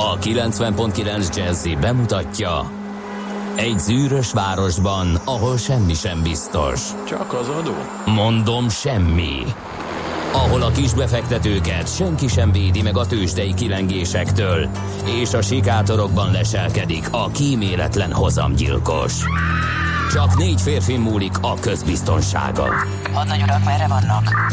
A 90.9 Jazzy bemutatja: egy zűrös városban, ahol semmi sem biztos. Csak az adó? Mondom, semmi. Ahol a kisbefektetőket senki sem védi meg a tőzsdei kilengésektől, és a sikátorokban leselkedik a kíméletlen hozamgyilkos. Csak 4 férfin múlik a közbiztonsága. Hadnagy urak, merre vannak?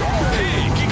Hé, kik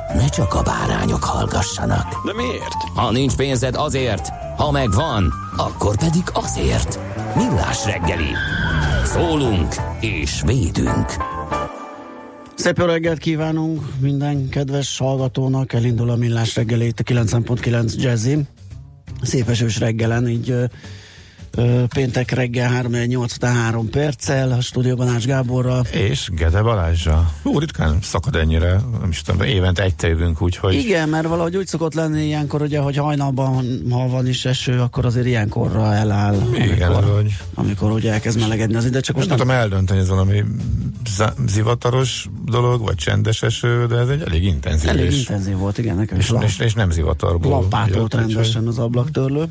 ne csak a bárányok hallgassanak. De miért? Ha nincs pénzed, azért, ha megvan, akkor pedig azért. Millás reggeli. Szólunk és védünk. Szép jó reggelt kívánunk minden kedves hallgatónak. Elindul a Millás reggeli itt a 90.9 Jazzin. Szép esős reggelen, így péntek reggel 3-8-3 perccel, a stúdióban Ács Gáborral és Gede Balázsra. Ritkán szakad ennyire, nem is tudom, évente egyszer jövünk, úgyhogy... Igen, mert valahogy úgy szokott lenni ilyenkor, ugye, hogy hajnalban, ha van is eső, akkor azért ilyenkorra eláll. Igen, amikor ugye elkezd melegedni az ide, csak most nem tudom eldönteni, ez valami zivataros dolog, vagy csendes eső, de ez egy elég intenzív. Elég intenzív volt, igen, nekem is. És nem zivatarból. Lapátolt rendesen az ablaktörlő.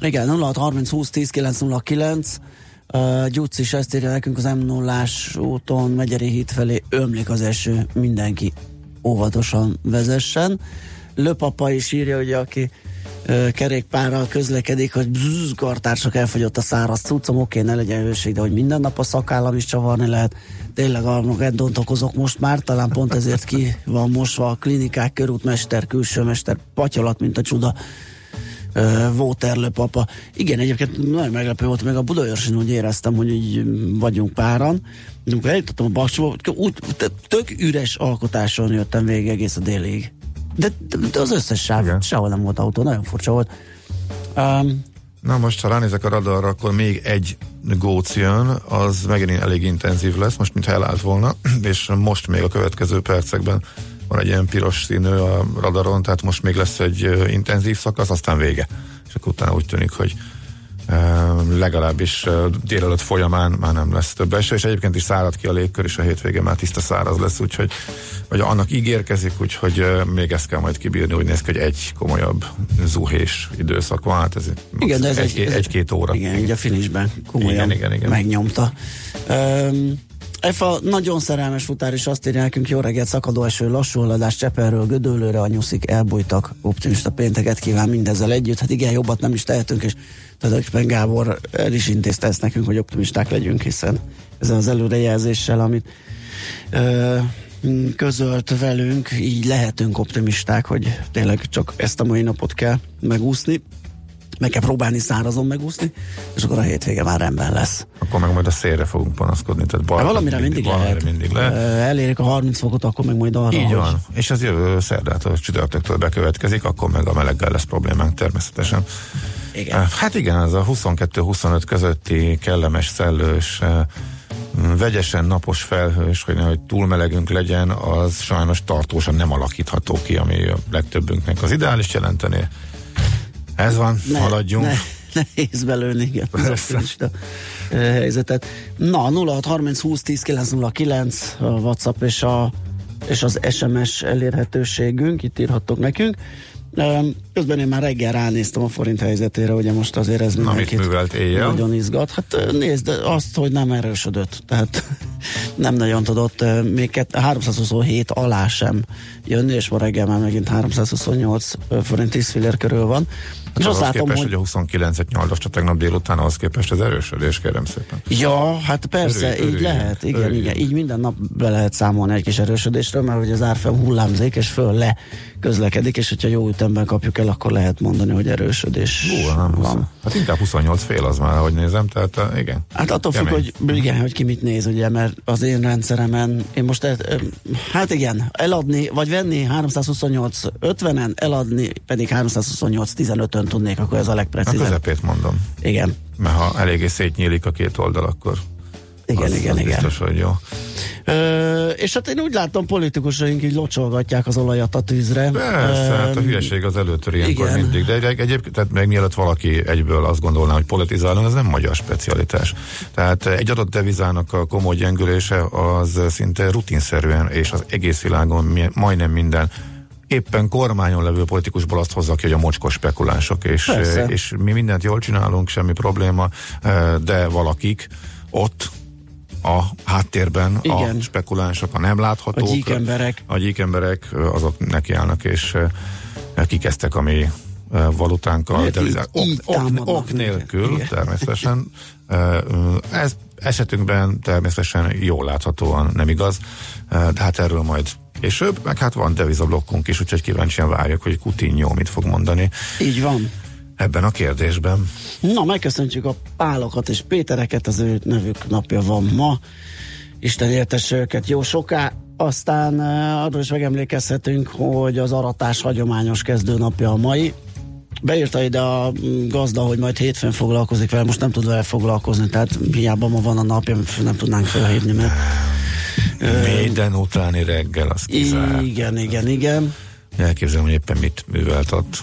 Igen, 0630 20 10 909. Gyucci is ezt írja nekünk, az M0-ás úton Megyeri híd felé ömlik az eső, mindenki óvatosan vezessen. Löpapa is írja, ugye, aki kerékpárral közlekedik, hogy kartársak, elfogyott a száraz cuccom, oké, ne legyen hőség, de hogy minden nap a szakállam is csavarni lehet, tényleg arra eddont okozok most már, talán pont ezért ki van mosva a klinikák, körútmester, külsőmester, patyolat, mint a csuda. Waterlöpapa. Igen, egyébként nagyon meglepő volt, meg a Budaörsin úgy éreztem, hogy így vagyunk páran. Amikor eljutottam a Bakcsóba, tök üres alkotáson jöttem végig egész a délig. De az összes sáv, sehol nem volt autó, nagyon furcsa volt. Na most, ha ránézek a radarra, akkor még egy góc jön, az megint elég intenzív lesz, most mintha elállt volna, és most még a következő percekben van egy ilyen piros színű a radaron, tehát most még lesz egy intenzív szakasz, aztán vége. És akkor utána úgy tűnik, hogy legalábbis délelőtt folyamán már nem lesz több eső, és egyébként is szárad ki a légkör, és a hétvége már tiszta száraz lesz, úgyhogy vagy annak ígérkezik, úgyhogy még ezt kell majd kibírni, úgy néz ki, hogy egy komolyabb zuhés időszak van, hát ez egy-két óra. Igen, ugye a finishben komolyan megnyomta. Efa nagyon szerelmes futár is azt írja nekünk, jó reggelt, szakadó eső, lassú haladás Cseperről Gödöllőre, a nyuszik elbújtak, optimista pénteket kíván mindezzel együtt. Hát igen, jobbat nem is tehetünk, és Tadökben Gábor el is intézte ezt nekünk, hogy optimisták legyünk, hiszen ezzel az előrejelzéssel, amit közölt velünk, így lehetünk optimisták, hogy tényleg csak ezt a mai napot kell megúszni. Meg kell próbálni szárazon megúszni, és akkor a hétvége már rendben lesz. Akkor meg majd a szélre fogunk panaszkodni, tehát valamire mindig lehet. Elérik a 30 fokot, akkor meg majd arra. Így van, és az jövő szerdától, csütörtöktől bekövetkezik, akkor meg a meleggel lesz problémánk természetesen. Igen. Hát igen, ez a 22-25 közötti kellemes, szellős, vegyesen napos felhős, hogy nehogy túl melegünk legyen, az sajnos tartósan nem alakítható ki, ami a legtöbbünknek az ideális jelenteni. Ez van, haladjunk. Nehéz belőni, igen, a helyzetet. Na, 0630 20 10 909 a WhatsApp és az SMS elérhetőségünk, itt írhattok nekünk. Közben én már reggel ránéztem a forint helyzetére, ugye most azért ez mindenkit nagyon izgat. Hát nézd, azt, hogy nem erősödött, tehát nem nagyon tudott még 327 alá sem jönni, és ma reggel már megint 328 forint 10 fillér körül van. És ahhoz látom, képest, hogy a 29-et nyaldasta tegnap délután, ahhoz képest az erősödés, kérem szépen. Ja, hát persze, így lehet, igen, így minden nap be lehet számolni egy kis erősödésről, mert hogy az árfolyam hullámzik, és föl le közlekedik, és hogyha jó ütemben kapjuk el fél, akkor lehet mondani, hogy erősödés van. Hát inkább 28 fél az már, ahogy nézem, tehát igen. Hát attól függ, hogy, igen, hogy ki mit néz, ugye, mert az én rendszeremen, én most, hát igen, eladni, vagy venni 328.50-en, eladni pedig 328.15-ön tudnék, akkor ez a legprecízebb. A közepét mondom. Igen. Mert ha eléggé szétnyílik a két oldal, akkor Igen. Biztos, hogy jó. És hát én úgy látom, politikusaink így locsolgatják az olajat a tűzre. Persze, hát a hülyeség az előtör ilyenkor mindig. De egyébként, tehát még mielőtt valaki egyből azt gondolná, hogy politizálunk, ez nem magyar specialitás. Tehát egy adott devizának a komoly gyengülése az szinte rutinszerűen, és az egész világon majdnem minden éppen kormányon levő politikusból azt hozzak ki, hogy a mocskos spekulánsok. És mi mindent jól csinálunk, semmi probléma, de valakik ott a háttérben a spekulánsok, a nem láthatók, a gyíkemberek, azok nekiállnak, és kikezdtek a mi valutánkkal, ok nélkül természetesen. Ez esetünkben természetesen jól láthatóan nem igaz, de hát erről majd később, meg hát van devizablokkunk is, úgyhogy kíváncsian várjuk, hogy Coutinho mit fog mondani. Így van. Ebben a kérdésben. Na, megköszöntjük a Pálokat és Pétereket, az ő nevük napja van ma. Isten éltesse őket jó soká. Aztán arról is megemlékezhetünk, hogy az aratás hagyományos kezdőnapja a mai. Beírta ide a gazda, hogy majd hétfőn foglalkozik vele, most nem tud vele foglalkozni, tehát hiába ma van a napja, nem tudnánk felhívni, mert... Minden utáni reggel, az kizárt. Igen. Elképzelem, hogy éppen mit művelt ott.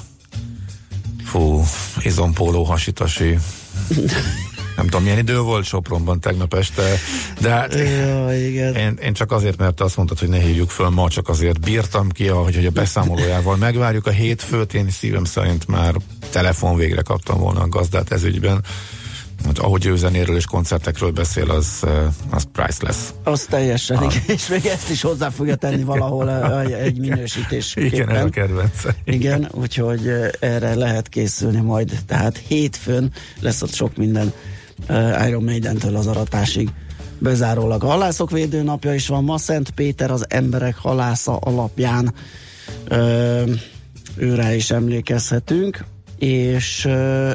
Fú, izompóló hasitasi. Nem tudom, milyen idő volt Sopronban tegnap este, de hát én csak azért, mert azt mondtad, hogy ne hívjuk föl ma, csak azért bírtam ki, hogy a beszámolójával megvárjuk a hétfőt, én szívem szerint már telefon végre kaptam volna a gazdát ez ügyben. Hát, ahogy ő zenéről és koncertekről beszél, az priceless. Az teljesen, igen. És még ezt is hozzá fogja tenni valahol egy minősítésképpen. Igen, el kedvence. Igen, úgyhogy erre lehet készülni majd. Tehát hétfőn lesz ott sok minden Iron Maidentől az aratásig bezárólag. A halászok védőnapja is van ma. Szent Péter az emberek halásza alapján őre is emlékezhetünk. És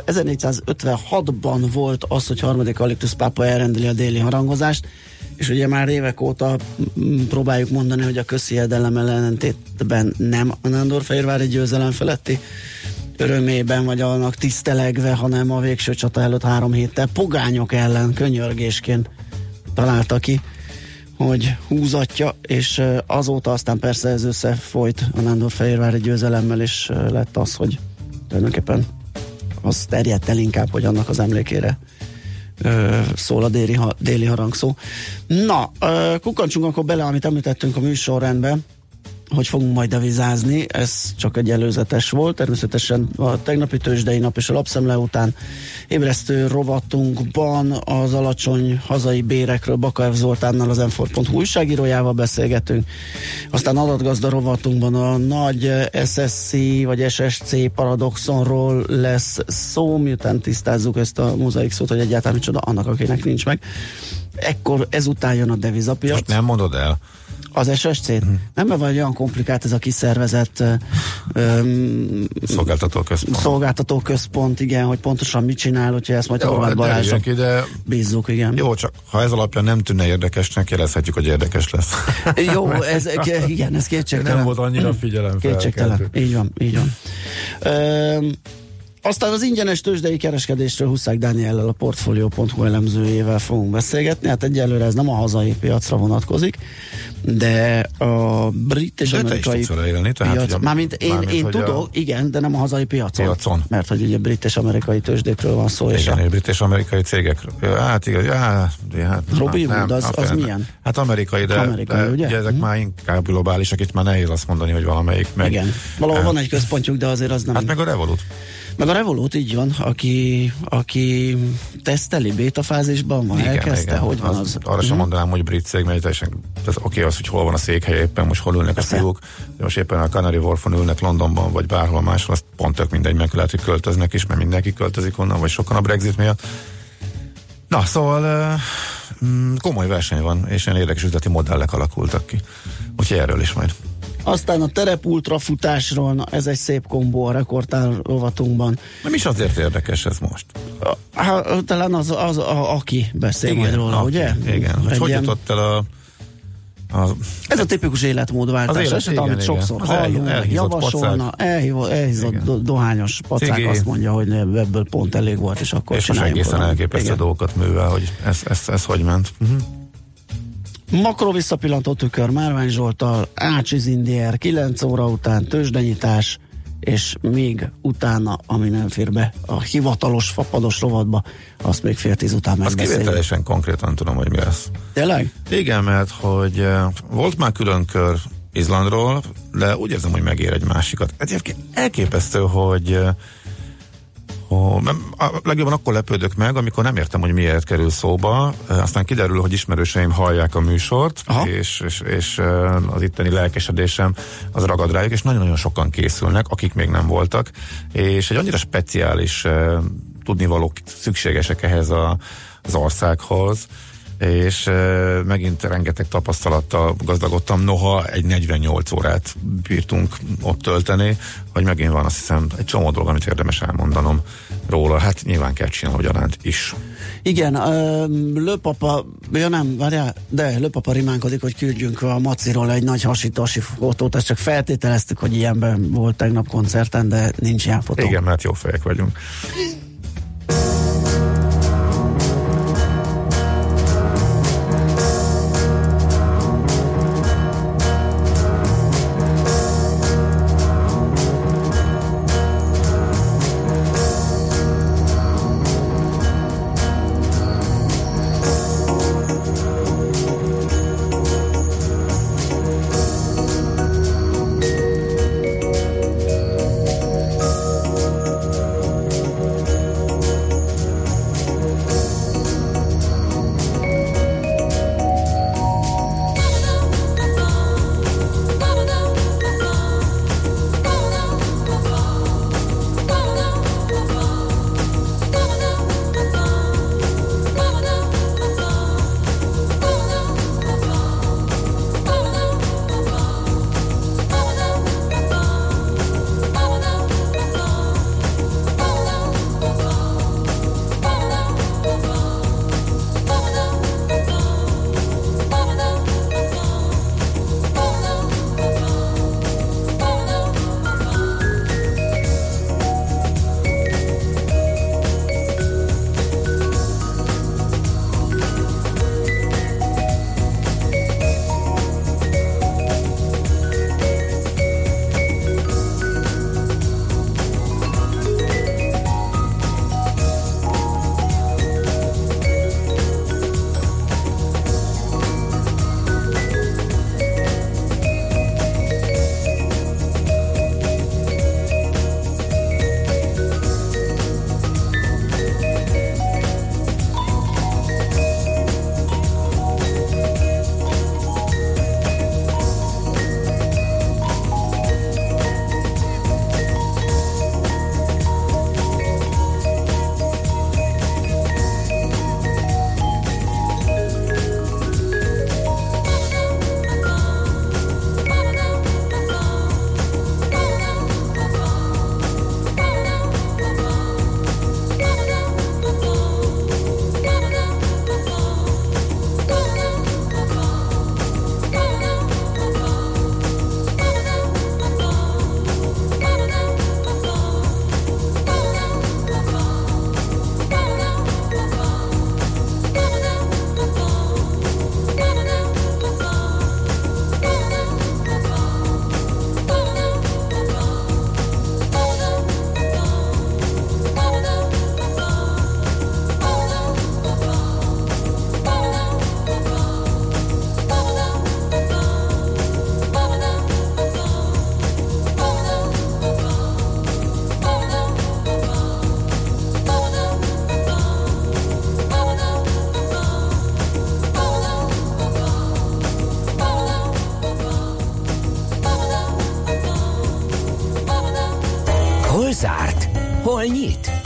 1456-ban volt az, hogy harmadik Aliktus pápa elrendeli a déli harangozást, és ugye már évek óta próbáljuk mondani, hogy a közhiedelem ellentétben nem a Nándorfehérvári győzelem feletti örömében vagy annak tisztelegve, hanem a végső csata előtt 3 héttel pogányok ellen könyörgésként találta ki, hogy húzatja, és azóta aztán persze ez összefolyt a Nándorfehérvári győzelemmel, és lett az, hogy tulajdonképpen az terjedt el inkább, hogy annak az emlékére szól a déli harangszó. Na, kukancsunk akkor bele, amit említettünk a műsorrendbe, hogy fogunk majd devizázni, ez csak egy előzetes volt, természetesen a tegnapi tőzsdei nap és a lapszemle után ébresztő rovatunkban az alacsony hazai bérekről Bakaev Zoltánnal, az Mfor.hu újságírójával beszélgetünk, aztán adatgazda rovatunkban a nagy SSC vagy SSC paradoxonról lesz szó, miután tisztázzuk ezt a mozaik szót, hogy egyáltalán micsoda annak, akinek nincs meg. Ekkor ezután jön a devizapiac. Most nem mondod el? Az SSC-t? Nem, mert van olyan komplikált ez a kiszervezett szolgáltató központ, igen, hogy pontosan mit csinál, hogyha ezt majd Horváth Balázsra bízzuk, igen. Jó, csak ha ez alapján nem tűnne érdekesnek, jelezhetjük, hogy érdekes lesz. Jó, ez kétségtelen. Nem volt annyira figyelem. Kétségtelen, így van. Aztán az ingyenes tőzsdei kereskedésről Huszák Dániellel, a portfolio.hu elemzőjével fogunk beszélgetni. Hát egyelőre ez nem a hazai piacra vonatkozik, de a brit és amerikai piac... Mármint én tudok, igen, de nem a hazai piacon. Mert hogy ugye brit és amerikai tőzsdékről van szó. Igen, és brit és amerikai cégekről. Hát igaz, Robi Wood, az milyen? Hát amerikai, de ugye ezek már inkább globálisak, itt már nehéz azt mondani, hogy valamelyik meg... Igen, valahol van egy központjuk, de azért az nem... Hát meg a Revolut. Meg a Revolut, így van, aki teszteli, beta fázisban van, elkezdte, hogy van az... Arra sem mondanám, hogy brit cég, mert teljesen oké az, hogy hol van a székhely, éppen most hol ülnek a fiúk, most éppen a Canary Wharfon ülnek Londonban, vagy bárhol máshol, azt pont tök mindegy, meg lehet, hogy költöznek is, mert mindenki költözik onnan, vagy sokan a Brexit miatt. Na, szóval komoly verseny van, és ilyen érdekes üzleti modellek alakultak ki. Úgyhogy erről is majd. Aztán a terepultra futásról, na, ez egy szép kombó a rekordtár rovatunkban. Nem is azért érdekes ez most. Hát talán az aki beszél igen, majd róla, aki, ugye? Igen, hogy jutott el ez a tipikus életmódváltás eset, amit sokszor hallunk, javasolna, elhízott dohányos pacák azt mondja, hogy ebből pont elég volt, és akkor csináljunk. És egészen elképesztő dolgokat művel, hogy ez hogy ment. Uh-huh. Makro visszapillantó tükör Márvány Zsolttal, Ács Izindier, 9 óra után tőzsdenyítás, és még utána, ami nem fér be a hivatalos, fapados rovatba, azt még 9:30 után megbeszéljük. Azt kivételesen konkrétan tudom, hogy mi lesz. Tényleg? Igen, mert hogy volt már külön kör Izlandról, de úgy érzem, hogy megér egy másikat. Egyébként elképesztő, hogy legjobban akkor lepődök meg, amikor nem értem, hogy miért kerül szóba, aztán kiderül, hogy ismerőseim hallják a műsort, és az itteni lelkesedésem az ragad rájuk, és nagyon-nagyon sokan készülnek, akik még nem voltak, és egy annyira speciális tudnivalók szükségesek ehhez az országhoz, és megint rengeteg tapasztalattal gazdagodtam, noha egy 48 órát bírtunk ott tölteni, hogy megint van, azt hiszem, egy csomó dolog, amit érdemes elmondanom róla. Hát nyilván kell csinálni gyanánt is. Igen, Lőpapa rimánkodik, hogy küldjünk a Maciról egy nagy hasítási fotót, ezt csak feltételeztük, hogy ilyenben volt tegnap koncerten, de nincs ilyen fotó. Igen, mert jó fejek vagyunk.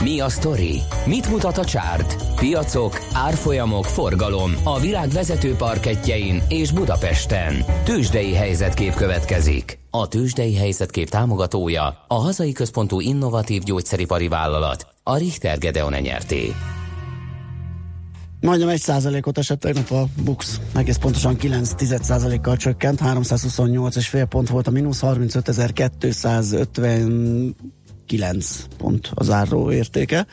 Mi a sztori? Mit mutat a csárt? Piacok, árfolyamok, forgalom a világ vezető parkettjein és Budapesten. Tőzsdei helyzetkép következik. a tőzsdei helyzetkép támogatója, a hazai központú innovatív gyógyszeripari vállalat, a Richter Gedeon Nyrt. Majdnem 1%-ot esett tegnap a Bux, egész pontosan 9,1%-kal csökkent, 328,5 pont volt a mínusz, 35.259 pont a záró értéke.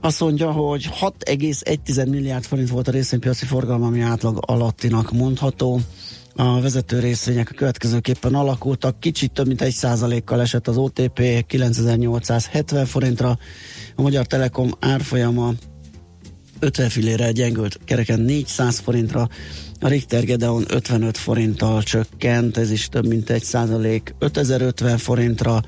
Azt mondja, hogy 6,1 milliárd forint volt a részvénypiaci forgalma, ami átlag alattinak mondható. A vezető részvények a következőképpen alakultak, kicsit több mint 1%-kal esett az OTP 9870 forintra, a Magyar Telekom árfolyama 50 fillére gyengült kereken 400 forintra, a Richter Gedeon 55 forinttal csökkent, ez is több mint 1%, 5050 forintra,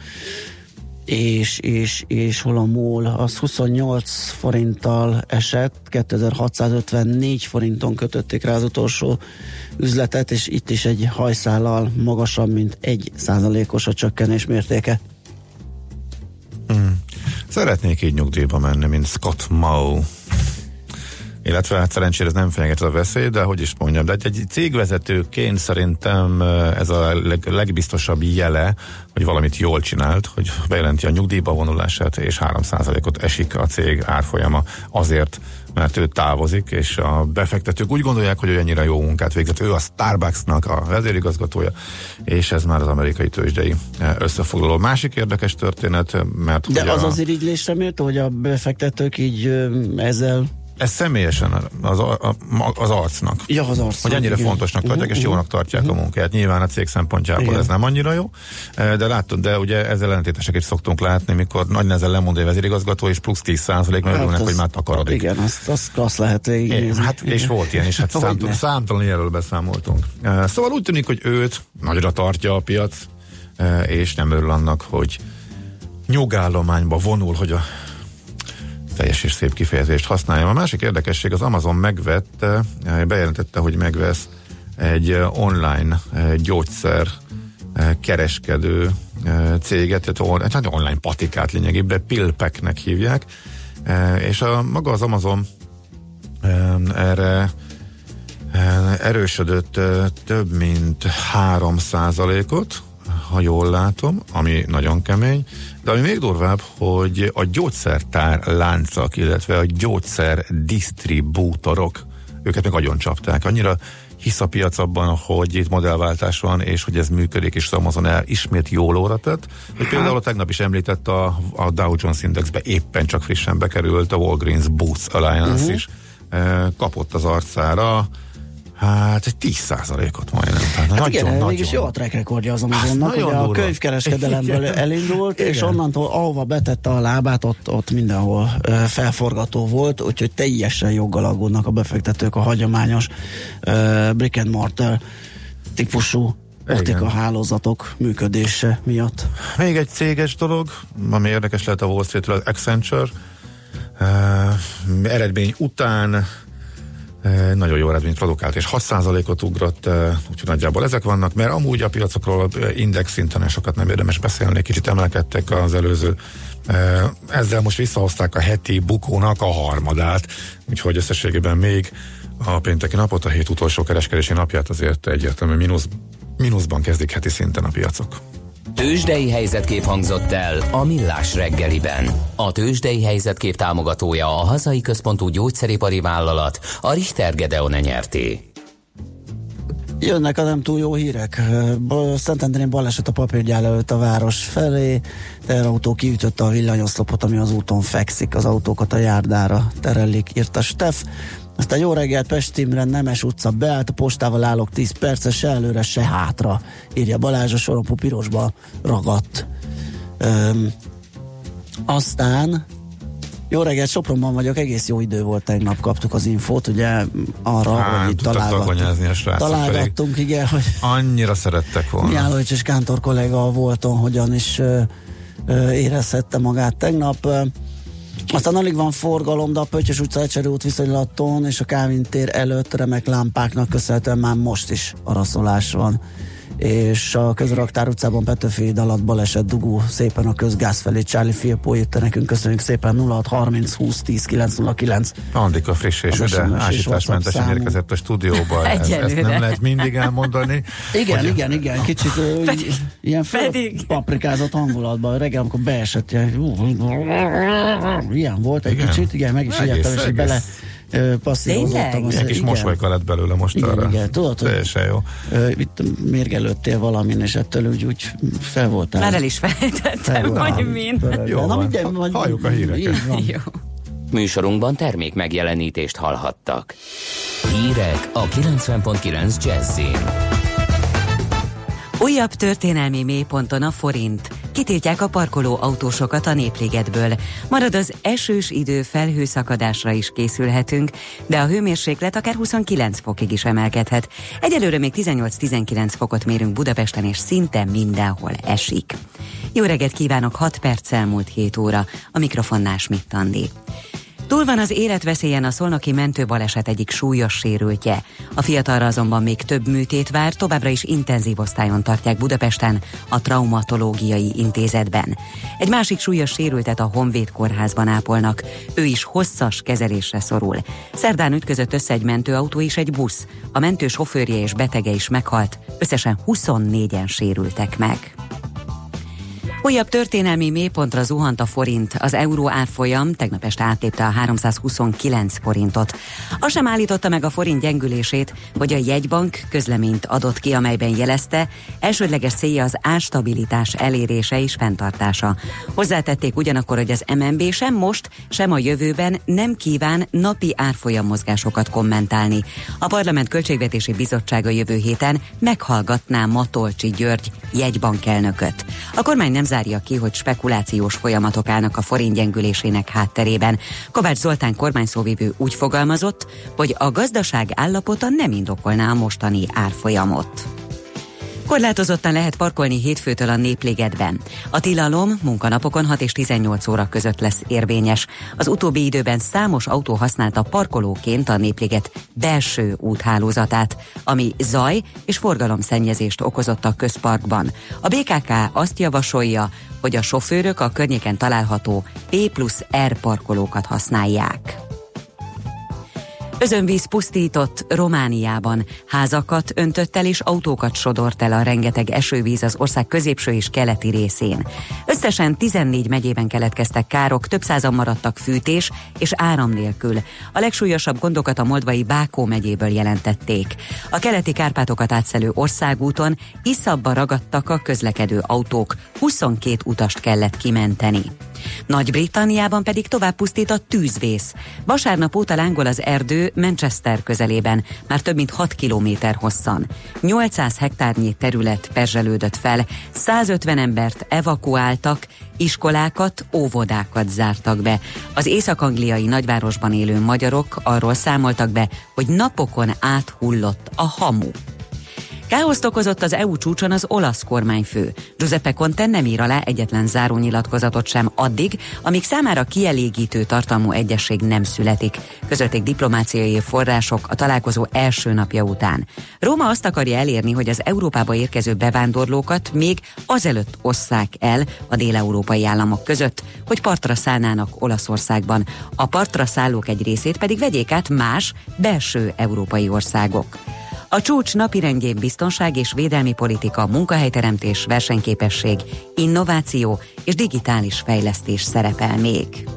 és hol a MOL, az 28 forinttal esett, 2654 forinton kötötték rá az utolsó üzletet, és itt is egy hajszállal magasabb, mint 1%-os a csökkenés mértéke. Szeretnék így nyugdíjba menni, mint Scott Mao. Illetve hát szerencsére ez nem fenyeget a veszély, de hogy is mondjam, de egy cégvezetőként szerintem ez a legbiztosabb jele, hogy valamit jól csinált, hogy bejelenti a nyugdíjba vonulását, és 3%-ot esik a cég árfolyama azért, mert ő távozik, és a befektetők úgy gondolják, hogy ő ennyire jó munkát végzett. Ő a Starbucksnak a vezérigazgatója, és ez már az amerikai tőzsdei összefoglaló. Másik érdekes történet, mert... De az irigylésre méltó, hogy a befektetők így ezzel... Ez személyesen az arcnak. Ja, az arcnak. Hogy ennyire fontosnak tartják, és jónak tartják a munkáját. Nyilván a cég szempontjából ez nem annyira jó, de látod, de ugye ezzel ellentétesek is szoktunk látni, mikor nagy nehezen lemond egy vezérigazgató, és plusz 10%, mert örülnek, hogy már takaradik. Igen, az klassz lehet végignézni. Hát, és volt ilyen is, hát számtalan ilyenről beszámoltunk. Szóval úgy tűnik, hogy őt nagyra tartja a piac, és nem örül annak, hogy nyugállományba vonul, hogy a teljes és szép kifejezést használjam. A másik érdekesség, az Amazon bejelentette, hogy megvesz egy online gyógyszer kereskedő céget, tehát online patikát lényegében, PillPacknek hívják, és maga az Amazon erre erősödött több mint 3%-ot, ha jól látom, ami nagyon kemény, de ami még durvább, hogy a gyógyszertár láncak, illetve a gyógyszer disztribútorok, őket meg agyon csapták. Annyira hisz a piac abban, hogy itt modellváltás van, és hogy ez működik, és Amazon ismét jól óra tett. Például a tegnap is említett a Dow Jones Indexbe éppen csak frissen bekerült a Walgreens Boots Alliance is. Kapott az arcára, hát egy 10%-ot majdnem. Hát igen, mégis jó a track rekordja az Amazonnak, hogy a könyvkereskedelemből elindult, igen. És onnantól, ahova betette a lábát, ott mindenhol felforgató volt, úgyhogy teljesen joggal aggódnak a befektetők a hagyományos brick and mortar típusú optika hálózatok működése miatt. Még egy céges dolog, ami érdekes lehet a Wall Street-től, az Accenture. Eredmény után nagyon jó eredményt produkált, és 6%-ot ugrott, úgyhogy nagyjából ezek vannak, mert amúgy a piacokról index szinten sokat nem érdemes beszélni, kicsit emelkedtek az előző. Ezzel most visszahozták a heti bukónak a harmadát, úgyhogy összességében még a pénteki napot, a hét utolsó kereskedési napját azért egyértelmű mínuszban kezdik heti szinten a piacok. Tőzsdei helyzetkép hangzott el a Millás reggeliben. A tőzsdei helyzetkép támogatója a hazai központú gyógyszeripari vállalat, a Richter Gedeon Nyrt. Jönnek a nem túl jó hírek. Szentendrén baleset a papírgyár előtt a város felé. Teherautó kiütötte a villanyoszlopot, ami az úton fekszik. Az autókat a járdára terelik, írta Stef. Aztán jó reggelt, Pest Imre, Nemes utca beállt, a postával állok 10 perce, se előre, se hátra, írja Balázs, a soropó pirosba ragadt. Aztán jó reggelt, Sopronban vagyok, egész jó idő volt tegnap, kaptuk az infót, ugye arra, hogy itt találgattunk, igen, hogy annyira szerettek volna. Mihálovics és Kántor kolléga volton, hogyan is érezhette magát tegnap. Aztán alig van forgalom, de a Pöttyös utca, Ecseri út viszonylaton és a Kálvin tér előtt remek lámpáknak köszönhetően már most is araszolás van, és a Közraktár utcában Petőfi Dal baleset dugó szépen a közgáz felé. Charlie Filippo jött nekünk, köszönjük szépen. 0630 20 10 909. Andika friss és üde ásításmentesen érkezett a stúdióba. Ezt nem lehet mindig elmondani. Igen, kicsit ilyen paprikázott hangulatban reggel, amikor beesett, ilyen volt egy kicsit, igen, meg is igyeltem, és bele passzírozottam. Egy kis mosolyka lett belőle most arra. Tudod, teljesen jó. Itt mérgelődtél valamin, és ettől úgy fel voltál. Már el is felejtettem, hogy min. Jó van, halljuk a híreket. Műsorunkban termék megjelenítést hallhattak. Hírek a 90.9 Jazzin. Újabb történelmi mélyponton a forint. Kitiltják a parkoló autósokat a Népligetből. Marad az esős idő, felhőszakadásra is készülhetünk, de a hőmérséklet akár 29 fokig is emelkedhet. Egyelőre még 18-19 fokot mérünk Budapesten, és szinte mindenhol esik. Jó reggelt kívánok, 6 perccel múlt 7 óra. A mikrofonnál Schmidt Andi. Túl van az életveszélyen a szolnoki mentőbaleset egyik súlyos sérültje. A fiatalra azonban még több műtét vár, továbbra is intenzív osztályon tartják Budapesten, a traumatológiai intézetben. Egy másik súlyos sérültet a Honvéd kórházban ápolnak. Ő is hosszas kezelésre szorul. Szerdán ütközött össze egy mentőautó és egy busz. A mentő sofőrje és betege is meghalt. Összesen 24-en sérültek meg. Újabb történelmi mélypontra zuhant a forint. Az euró árfolyam tegnap este átlépte a 329 forintot. Az sem állította meg a forint gyengülését, hogy a jegybank közleményt adott ki, amelyben jelezte, elsődleges célja az árstabilitás elérése és fenntartása. Hozzátették ugyanakkor, hogy az MNB sem most, sem a jövőben nem kíván napi árfolyam mozgásokat kommentálni. A Parlament Költségvetési Bizottsága jövő héten meghallgatná Matolcsi György jegybankelnököt. A kormány nem zárja ki, hogy spekulációs folyamatok állnak a forint gyengülésének hátterében. Kovács Zoltán kormányszóvivő úgy fogalmazott, hogy a gazdaság állapota nem indokolná a mostani árfolyamot. Korlátozottan lehet parkolni hétfőtől a Népligetben. A tilalom munkanapokon 6 és 18 óra között lesz érvényes. Az utóbbi időben számos autó használta parkolóként a Népliget belső úthálózatát, ami zaj és forgalomszennyezést okozott a közparkban. A BKK azt javasolja, hogy a sofőrök a környéken található P+R parkolókat használják. Özönvíz pusztított Romániában. Házakat öntött el és autókat sodort el a rengeteg esővíz az ország középső és keleti részén. Összesen 14 megyében keletkeztek károk, több százan maradtak fűtés és áram nélkül. A legsúlyosabb gondokat a moldvai Bákó megyéből jelentették. A keleti Kárpátokat átszelő országúton iszabba ragadtak a közlekedő autók, 22 utast kellett kimenteni. Nagy-Britanniában pedig tovább pusztít a tűzvész. Vasárnap óta lángol az erdő Manchester közelében, már több mint 6 kilométer hosszan. 800 hektárnyi terület perzselődött fel, 150 embert evakuáltak, iskolákat, óvodákat zártak be. Az észak-angliai nagyvárosban élő magyarok arról számoltak be, hogy napokon át hullott a hamu. Káoszt okozott az EU csúcson az olasz kormányfő. Giuseppe Conte nem ír alá egyetlen zárónyilatkozatot sem addig, amíg számára kielégítő tartalmú egyezség nem születik, közölték diplomáciai források a találkozó első napja után. Róma azt akarja elérni, hogy az Európába érkező bevándorlókat még azelőtt osszák el a dél-európai államok között, hogy partra szállnának Olaszországban. A partra szállók egy részét pedig vegyék át más, belső európai országok. A csúcs napirendjén biztonság és védelmi politika, munkahelyteremtés, versenyképesség, innováció és digitális fejlesztés szerepel még.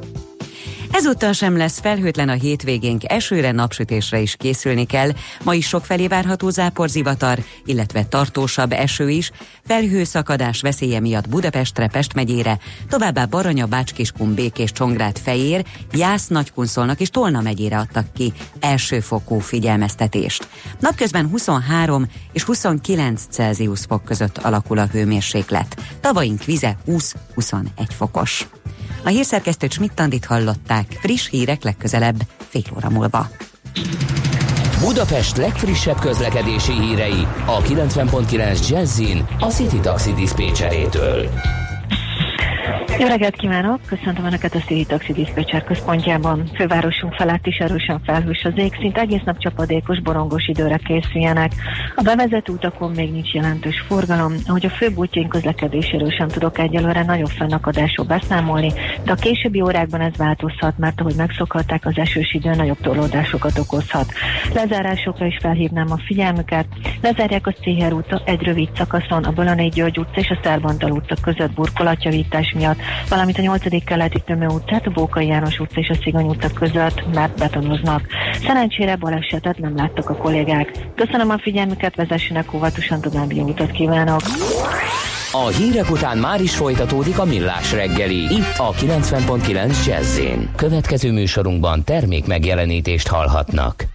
Ezúttal sem lesz felhőtlen a hétvégénk, esőre, napsütésre is készülni kell. Ma is sokfelé várható záporzivatar, illetve tartósabb eső is. Felhőszakadás veszélye miatt Budapestre, Pest megyére, továbbá Baranya, Bács-Kiskun, Békés, Csongrád, Fejér, Jász, Nagykunszolnak és Tolna megyére adtak ki elsőfokú figyelmeztetést. Napközben 23 és 29 Celsius fok között alakul a hőmérséklet. Tavaink vize 20-21 fokos. A hírszerkesztőt, Schmidt Andit hallották. Friss hírek legközelebb, fél óra múlva. Budapest legfrissebb közlekedési hírei a 90.9 Jazzin a City Taxi diszpécserétől. Jó reggelt kívánok! Köszöntöm Önöket a City Taxi diszpecser központjában. Fővárosunk felett is erősen felhős az ég, szinte egész nap csapadékos, borongos időre készüljenek. A bevezető utakon még nincs jelentős forgalom, ahogy a főbb útjaink közlekedéséről sem tudok egyelőre nagyobb fennakadásról beszámolni, de a későbbi órákban ez változhat, mert ahogy megszokhatták, az esős idő nagyobb torlódásokat okozhat. Lezárásokra is felhívnám a figyelmüket. Lezárják a Schéher út egy rövid szakaszon, a Bolonyi György utca és a Szerbantal utca között burkolatjavítás miatt, valamint a 8. keleti Tömő utcát, a Bókai János utca és a Szigony utca között, mert betonoznak. Szerencsére balesetet nem láttak a kollégák. Köszönöm a figyelmüket, vezessenek óvatosan, további jó utat kívánok! A hírek után már is folytatódik a Millás reggeli, itt a 90.9 Jazzin. Következő műsorunkban termék megjelenítést hallhatnak.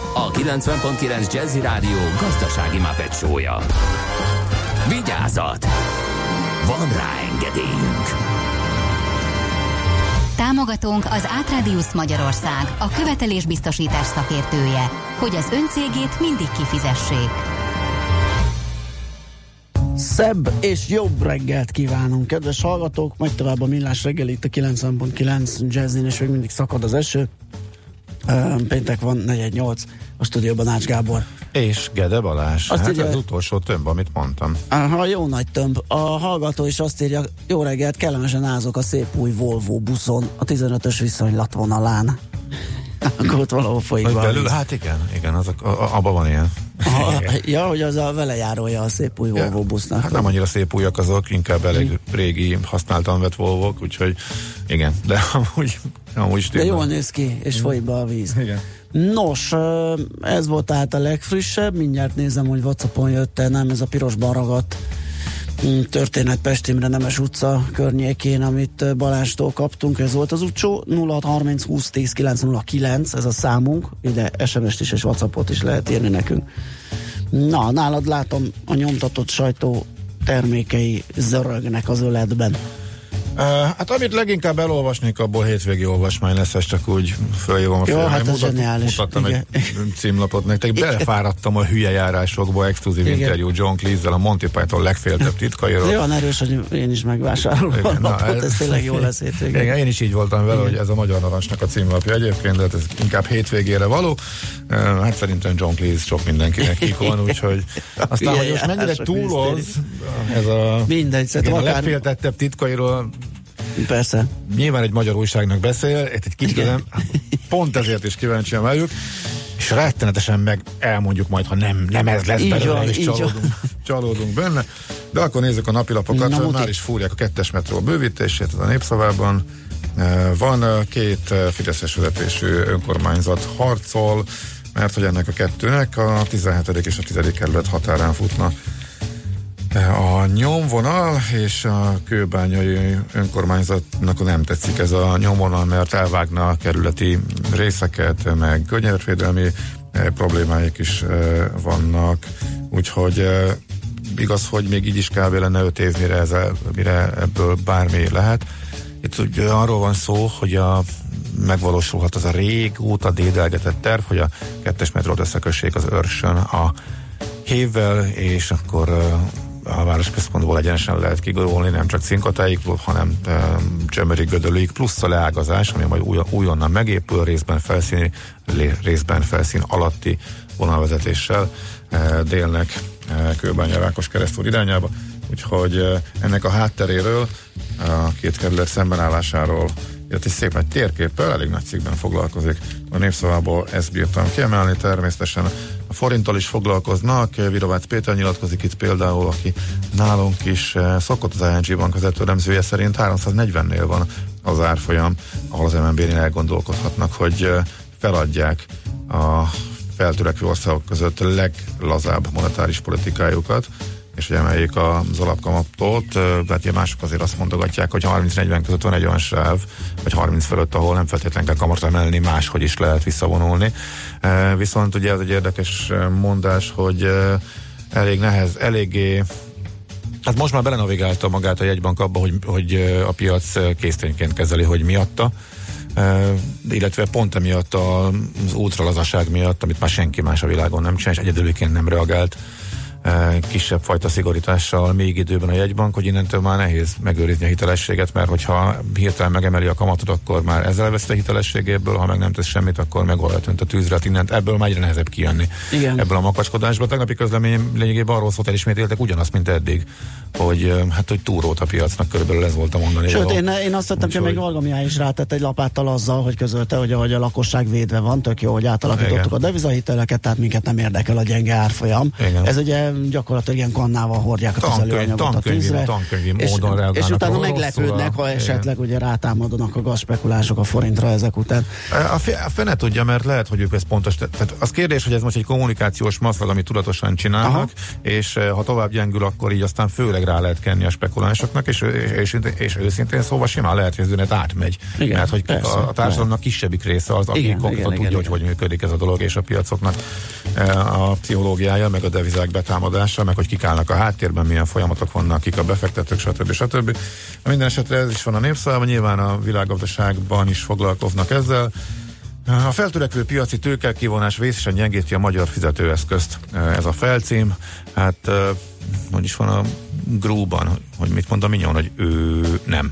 a 90.9 Jazzy Rádió gazdasági Mapet Show-ja. Vigyázat! Van rá engedélyünk! Támogatónk az Átradius Magyarország, a követelésbiztosítás szakértője, hogy az ön cégét mindig kifizessék. Szebb és jobb reggelt kívánunk, kedves hallgatók! Megy tovább a Millás reggeli, itt a 90.9 Jazzin, és még mindig szakad az eső. Péntek van, 4-8, a stúdióban Ács Gábor. És Gede Balázs. Hát írja, az utolsó tömb, amit mondtam. Aha, jó nagy tömb. A hallgató is azt írja, jó reggelt, kellemesen ázok a szép új Volvo buszon, a 15-ös viszonylatvonalán. Akkor ott valahol folyik belül, hát igen, abban van ilyen. Ja, hogy az a velejárója a szép új Volvo busznak. Hát nem annyira szép újak azok, inkább elég régi, használtan vett Volvok, úgyhogy igen, de amúgy stílben. De jól néz ki, és folyik be a víz. Igen. Nos, ez volt tehát a legfrissebb, mindjárt nézem, hogy WhatsAppon jött-e, nem, ez a pirosban ragadt történet Pestimre, Nemes utca környékén, amit Balástól kaptunk, ez volt az utcsó, 0630 20 10 909, ez a számunk, ide SMS-t is és WhatsAppot is lehet írni nekünk. Na, nálad látom, a nyomtatott sajtó termékei zörögnek az öletben. Hát amit leginkább elolvasnék, abból hétvégi olvasmány lesz, ez csak úgy följövöm a félre. Jó, hát ez zseniális. Mutattam egy címlapot nektek, belefáradtam a hülye járásokba, exkluzív interjú John Cleese-zel, a Monty Python legféltebb titkairól. Ez olyan erős, hogy én is megvásárolom a lapot, ez tényleg jól lesz hétvégén. Igen, én is így voltam vele, hogy ez a Magyar Narancsnak a címlapja egyébként, de ez inkább hétvégére való. Hát szerintem John Cleese sok mindenkinek ikon, úgyhogy aztán, hogy most mennyire túloz ez a legféltettebb titkairól. Persze. Nyilván egy magyar újságnak beszél, egy kicsit pont ezért is kíváncsian velük, és rettenetesen meg elmondjuk majd, ha nem ez lesz belőle, és csalódunk benne. De akkor nézzük a napilapokat, már is fúrják a 2-es metró bővítését, ez a Népszavában. Van két fideszes vezetésű önkormányzat harcol, mert hogy ennek a kettőnek a 17. és a 10. kerület határán futna a nyomvonal, és a kőbányai önkormányzatnak nem tetszik ez a nyomvonal, mert elvágna a kerületi részeket, meg környezetvédelmi problémáik is vannak, úgyhogy igaz, hogy még így is kb. Lenne 5 év, mire ebből bármi lehet. Itt ugye arról van szó, hogy megvalósulhat az a régóta dédelgetett terv, hogy a 2-es metrót összekössék az Örsön a Hévvel, és akkor a városközpontból egyenesen lehet kigurulni, nem csak Cinkotáig, hanem Csömörig, Gödöllőig, plusz a leágazás, ami majd újonnan megépül, részben felszíni, részben felszín alatti vonalvezetéssel délnek Kőbánya Rákos keresztúr irányába, úgyhogy ennek a hátteréről, a két kerület szembenállásáról jött egy szép nagy térképpel, elég nagy cikkben foglalkozik. A Népszavából ezt bírtam kiemelni, természetesen a forinttal is foglalkoznak, Virovácz Péter nyilatkozik itt például, aki nálunk is szokott, az ING Bank vezető elemzője szerint 340-nél van az árfolyam, ahol az MNB-nél elgondolkodhatnak, hogy feladják a feltörekvő országok között leglazább monetáris politikájukat, és hogy emeljék az alapkamatot, tehát ilyen mások azért azt mondogatják, hogy 30-40 között van egy olyan sáv, vagy 30 fölött, ahol nem feltétlenül kell kamat emelni, máshogy is lehet visszavonulni. Viszont ugye ez egy érdekes mondás, hogy eléggé hát most már belenavigálta magát a jegybank abba, hogy a piac késztényként kezeli, hogy miatta, illetve pont emiatt az ultralazaság miatt, amit már senki más a világon nem csinál, és egyedüliként nem reagált kisebb fajta szigorítással még időben a jegybank, hogy innentől már nehéz megőrizni a hitelességet, mert hogyha hirtelen megemeli a kamatot, akkor már ezzel elveszt a hitelességéből, ha meg nem tesz semmit, akkor meg tűnt a tűzre, innent ebből már egyre nehezebb kijönni. Igen. Ebből a makacskodásból. Tegnapi közlemény lényegében arról szólt, elismételtek ugyanazt, mint eddig, hogy hát, hogy túrót a piacnak, körülbelül ez volt a mondani. Sőt, én azt tettem, hogy még Valgamiá is rátett egy lapáttal azzal, hogy közölte, hogy a lakosság védve van, tök jó, hogy átalakítottuk a devizahiteleket, tehát minket nem érdekel a gyenge árfolyam. Ez ugye gyakorlatilag ilyen kannával hordják a tüzelőanyagot a tűzre, és utána meglepődnek, ha esetleg ugye rátámadnak a gazspekulások a forintra ezek után. A fene tudja, mert lehet, hogy ők ez pontos. Tehát az kérdés, hogy ez most egy kommunikációs maszk, amit tudatosan csinálnak, és ha tovább gyengül, akkor így aztán főleg rá lehet kenni a spekulánsoknak, és őszintén szóval simán lehet, hogy ez átmegy. Igen, mert hogy persze, a társadalomnak kisebbik része az, aki tudja, hogy hogy működik ez a dolog, és a piacoknak a pszichológiája, meg a devizák betámadása, meg hogy kik állnak a háttérben, milyen folyamatok vannak, kik a befektetők, stb. Minden esetre ez is van a népszavában, nyilván a világgazdaságban is foglalkoznak ezzel. A feltörekvő piaci tőkekivonás vészesen gyengíti a magyar fizetőeszközt. Ez a felcím. Hát, hogy is van a grúban, hogy mit mond a minyon, hogy ő nem.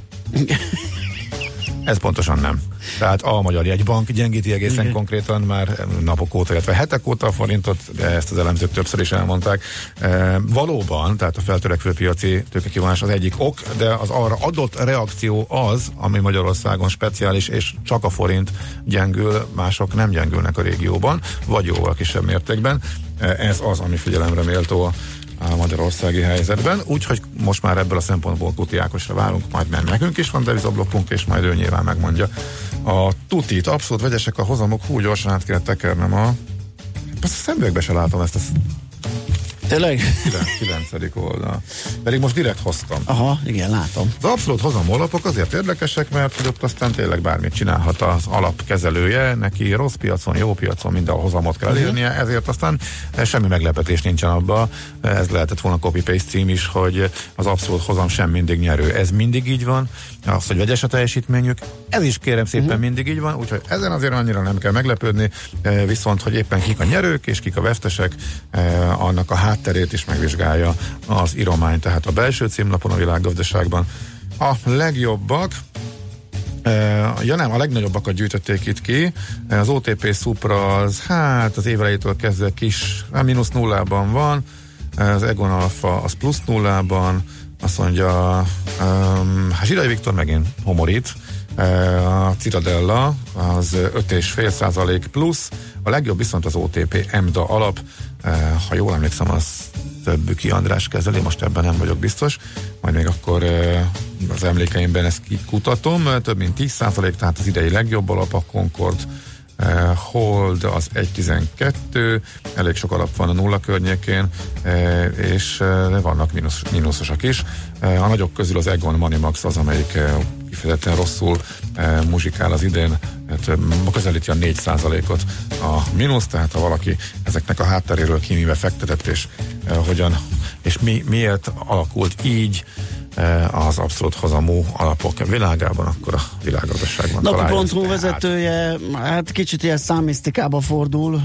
Ez pontosan nem. Tehát a Magyar Jegybank gyengíti egészen konkrétan már napok óta, illetve hetek óta a forintot, ezt az elemzők többször is elmondták. Valóban, tehát a feltörekvő piaci tőkekivonás az egyik ok, de az arra adott reakció az, ami Magyarországon speciális, és csak a forint gyengül, mások nem gyengülnek a régióban, vagy jóval kisebb mértékben. Ez az, ami figyelemre méltó a magyarországi helyzetben, úgyhogy most már ebből a szempontból Kuti Ákosra várunk, majd mert nekünk is van devizablokkunk, és majd ő nyilván megmondja a tutit. Abszolút vegyesek a hozamok, hú, gyorsan át kellett tekernem a... Persze a szemüvegbe se látom ezt a... Tényleg? 9. oldal. Pedig most direkt hoztam. Aha, igen, látom. Az abszolút hozamolapok azért érdekesek, mert hogy ott aztán tényleg bármit csinálhat az alapkezelője, neki rossz piacon, jó piacon minden hozamot kell elérnie, ezért aztán semmi meglepetés nincsen abban. Ez lehetett volna copy-paste cím is, hogy az abszolút hozam sem mindig nyerő. Ez mindig így van. Az, hogy vegyes a teljesítményük, ez is kérem szépen mindig így van, úgyhogy ezen azért annyira nem kell meglepődni, viszont hogy éppen kik a nyerők és kik a vesztesek, annak a hátterét is megvizsgálja az iromány, tehát a belső címlapon a világgazdaságban. A legjobbak, ja nem, a legnagyobbakat gyűjtötték itt ki, az OTP Supra az, hát az évelejétől kezdve kis, mínusz nullában van, az Egon Alfa az plusz nullában, azt mondja Zsirai Viktor megint homorít, a Citadella az 5,5% plusz, a legjobb viszont az OTP MDA alap, ha jól emlékszem, az Többüki András kezeli, most ebben nem vagyok biztos, majd még akkor az emlékeimben ezt kutatom, több mint 10%, tehát az idei legjobb alap, a Concord Hold az 1,12, elég sok alap van a nulla környékén, és vannak mínuszosok is. A nagyok közül az Egon Moneymax az, amelyik kifejezetten rosszul muzsikál az idén, közelíti a 4%-ot a mínusz, tehát ha valaki ezeknek a hátteréről kimibe fektetett, és hogyan, és miért alakult így az abszolút hozamú alapok világában, akkor a világgazdaságban találja. Napi.hu vezetője, hát kicsit ilyen számisztikába fordul,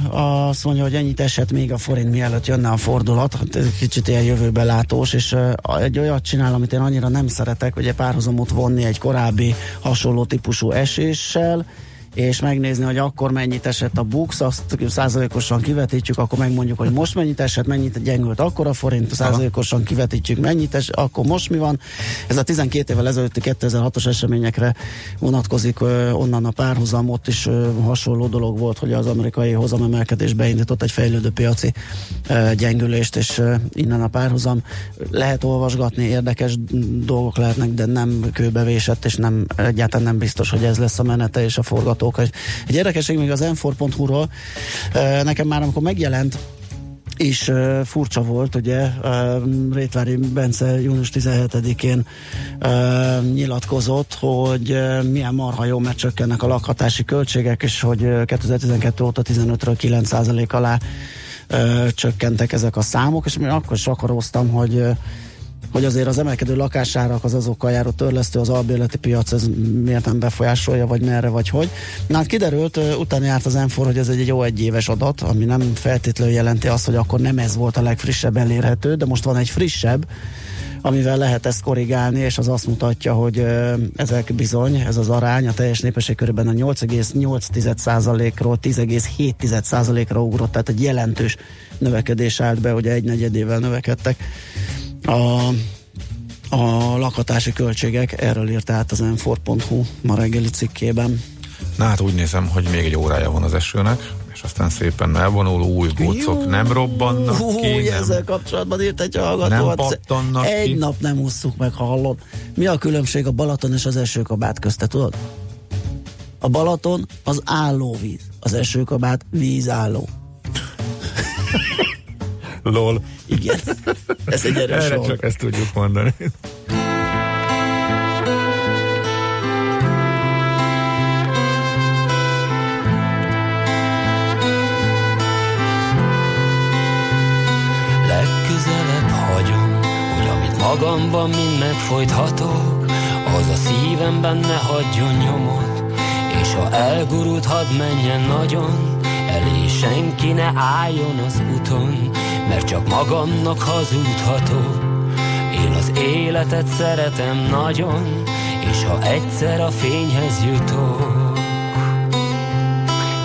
azt mondja, hogy ennyit esett még a forint, mielőtt jönne a fordulat, kicsit ilyen jövőbelátós, és egy olyat csinál, amit én annyira nem szeretek, ugye párhuzamot vonni egy korábbi hasonló típusú eséssel, és megnézni, hogy akkor mennyit esett a Bux, azt százalékosan kivetítjük, akkor megmondjuk, hogy most mennyit esett, mennyit gyengült akkor a forint, százalékosan kivetítjük, mennyit esett, akkor most mi van. Ez a 12 évvel ezelőtti 2006-os eseményekre vonatkozik, onnan a párhuzam, ott is hasonló dolog volt, hogy az amerikai hozamemelkedés beindított egy fejlődő piaci gyengülést, és innen a párhuzam. Lehet olvasgatni, érdekes dolgok lehetnek, de nem kőbevésett, és nem, egyáltalán nem biztos, hogy ez lesz a menete és a forgató. Egy érdekesség még az Mfor.hu-ról, nekem már amikor megjelent, és furcsa volt, ugye Rétvári Bence június 17-én nyilatkozott, hogy milyen marha jó, mert csökkennek a lakhatási költségek, és hogy 2012 óta 15-ről 9% alá csökkentek ezek a számok, és akkor is akaroztam, hogy azért az emelkedő lakásárak, az azokkal járó törlesztő, az albérleti piac, ez miért nem befolyásolja, vagy merre, vagy hogy. Na hát kiderült, utána járt az Mfor, hogy ez egy jó egyéves adat, ami nem feltétlenül jelenti azt, hogy akkor nem ez volt a legfrissebb elérhető, de most van egy frissebb, amivel lehet ezt korrigálni, és az azt mutatja, hogy ezek bizony, ez az arány, a teljes népesség körülbelül a 8,8%-ról 10,7%-ra ugrott, tehát egy jelentős növekedés állt be, ugye egy negyedével növekedtek a lakhatási költségek, erről írt át az Mfor.hu ma reggeli cikkében. Na hát úgy nézem, hogy még egy órája van az esőnek, és aztán szépen elvonul, új gócok nem robbannak ki. Ezzel kapcsolatban írt egy hallgató, egy nap nem ússzuk meg, ha hallod. Mi a különbség a Balaton és az esőkabát közt, te tudod? A Balaton az állóvíz, az esőkabát vízálló. Lol. Igen, ez egy erős erre hol. Csak ezt tudjuk mondani. Legközelebb hagyom, hogy amit magamban mind megfojthatok, az a szívemben ne hagyjon nyomot, és ha elgurult, hadd menjen nagyon, elé senki ne álljon az úton, mert csak magamnak hazudhatok. Én az életet szeretem nagyon, és ha egyszer a fényhez jutok,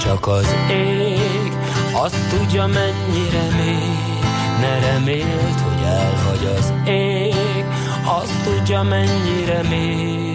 csak az ég azt tudja, mennyire mély. Ne reméld, hogy elhagy az ég, azt tudja, mennyire mély.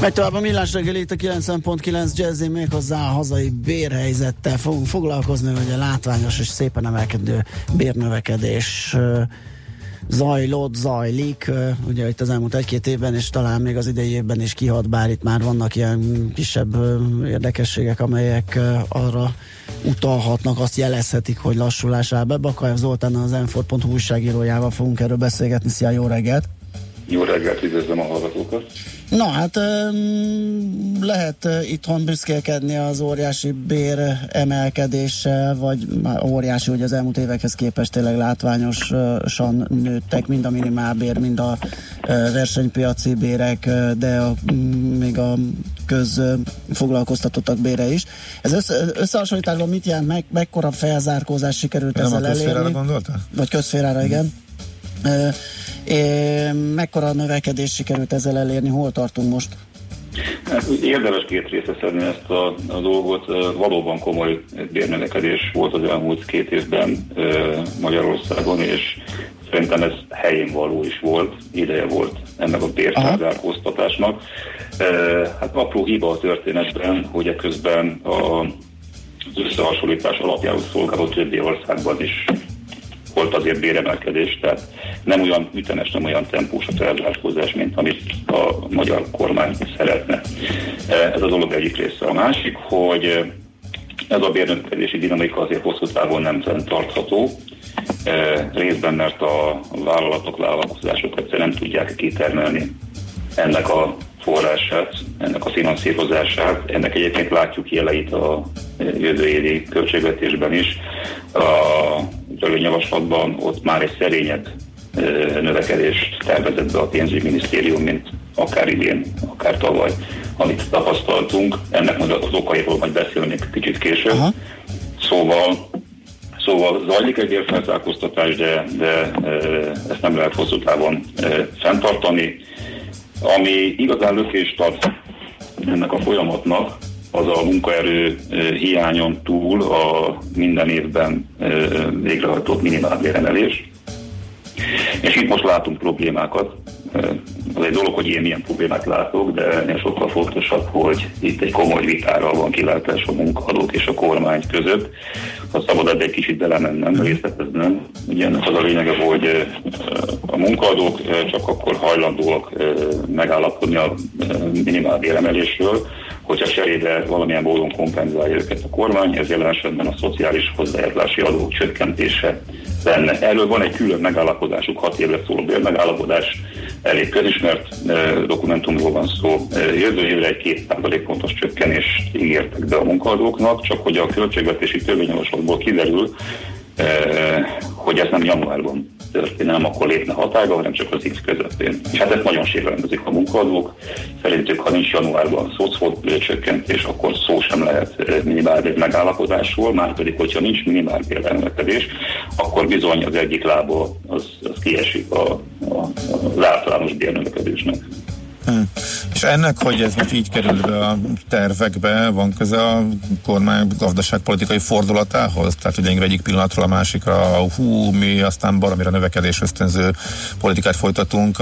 Megy tovább a millás reggeli itt a 90.9 Jazzin, méghozzá a hazai bérhelyzettel fogunk foglalkozni, hogy a látványos és szépen emelkedő bérnövekedés zajlik, ugye itt az elmúlt egy-két évben, és talán még az idei évben is kihat, bár itt már vannak ilyen kisebb érdekességek, amelyek arra utalhatnak, azt jelezhetik, hogy lassulás áll be. Bakajev Zoltánnal, az Mfor.hu újságírójával fogunk erről beszélgetni. Szia, jó reggelt! Jó reggelt, üdvözlöm a hallgatókat! Na hát lehet itthon büszkélkedni az óriási bér emelkedéssel, vagy óriási, hogy az elmúlt évekhez képest tényleg látványosan nőttek mind a minimálbér, mind a versenypiaci bérek, de még a közfoglalkoztatottak bére is. Ez összehasonlításban mit jelent, mekkora felzárkózás sikerült nem ezzel elérni? Nem a közférára gondoltál? Vagy közférára, igen. Mekkora növekedés sikerült ezzel elérni? Hol tartunk most? Érdemes két részre szedni ezt a dolgot. Valóban komoly bérnövekedés volt az elmúlt két évben Magyarországon, és szerintem ez helyén való is volt, ideje volt ennek a bérfelzárkóztatásnak. Hát apró hiba a történetben, hogy eközben az összehasonlítás alapjául szolgáló többi országban is volt azért béremelkedés, tehát nem olyan ütemes, nem olyan tempós a felzárkózás, mint amit a magyar kormány szeretne. Ez a dolog egyik része. A másik, hogy ez a bérnövekedési dinamika azért hosszú távon nem tartható, részben mert a vállalatok, vállalkozások egyszerűen nem tudják kitermelni ennek a forrását, ennek a finanszírozását. Ennek egyébként látjuk jeleit a jövő évi költségvetésben is. Az előnyjavaslatban ott már egy szerényebb növekedést tervezett be a pénzügyminisztérium, mint akár idén, akár tavaly, amit tapasztaltunk. Ennek az okairól majd beszélnék kicsit később. Aha. Szóval zajlik egy bérfelzárkóztatás, de ezt nem lehet hosszú távon fenntartani. Ami igazán lökést ad ennek a folyamatnak, az a munkaerő hiányon túl a minden évben végrehajtott minimálbéremelés. És itt most látunk problémákat. Az egy dolog, hogy én milyen problémát látok, de ennél sokkal fontosabb, hogy itt egy komoly vitára van kilátás a munkaadók és a kormány között. Ha szabad ebbe egy kicsit belemennem, részleteznem. Ugye az a lényege, hogy a munkaadók csak akkor hajlandóak megállapodni a minimálbér emelésről, hogyha cserébe valamilyen módon kompenzálja őket a kormány, ez jelen esetben a szociális hozzájárulási adó csökkentése lenne. Erről van egy külön megállapodásuk, 6 évre szóló bérmegállapodás, elég közismert dokumentumról van szó. Jövő évre egy 2%-os csökkenést ígértek be a munkaadóknak, csak hogy a költségvetési törvényjavaslatból kiderül, hogy ez nem januárban történne, nem akkor lépne hatályba, hanem csak az X közepén. És hát ezt nagyon sérülmezik a munkaadók. Szerintük, ha nincs januárban szoccsökkentés, akkor szó sem lehet minimálbér megállapodásról, márpedig, hogyha nincs minimálbér emelkedés, akkor bizony az egyik lába az kiesik az általános bérnövekedésnek. És ennek, hogy ez most így kerül be a tervekbe, van köze a kormány gazdaságpolitikai fordulatához? Tehát ugye egyik pillanatról a másikra mi aztán baromira növekedés ösztönző politikát folytatunk,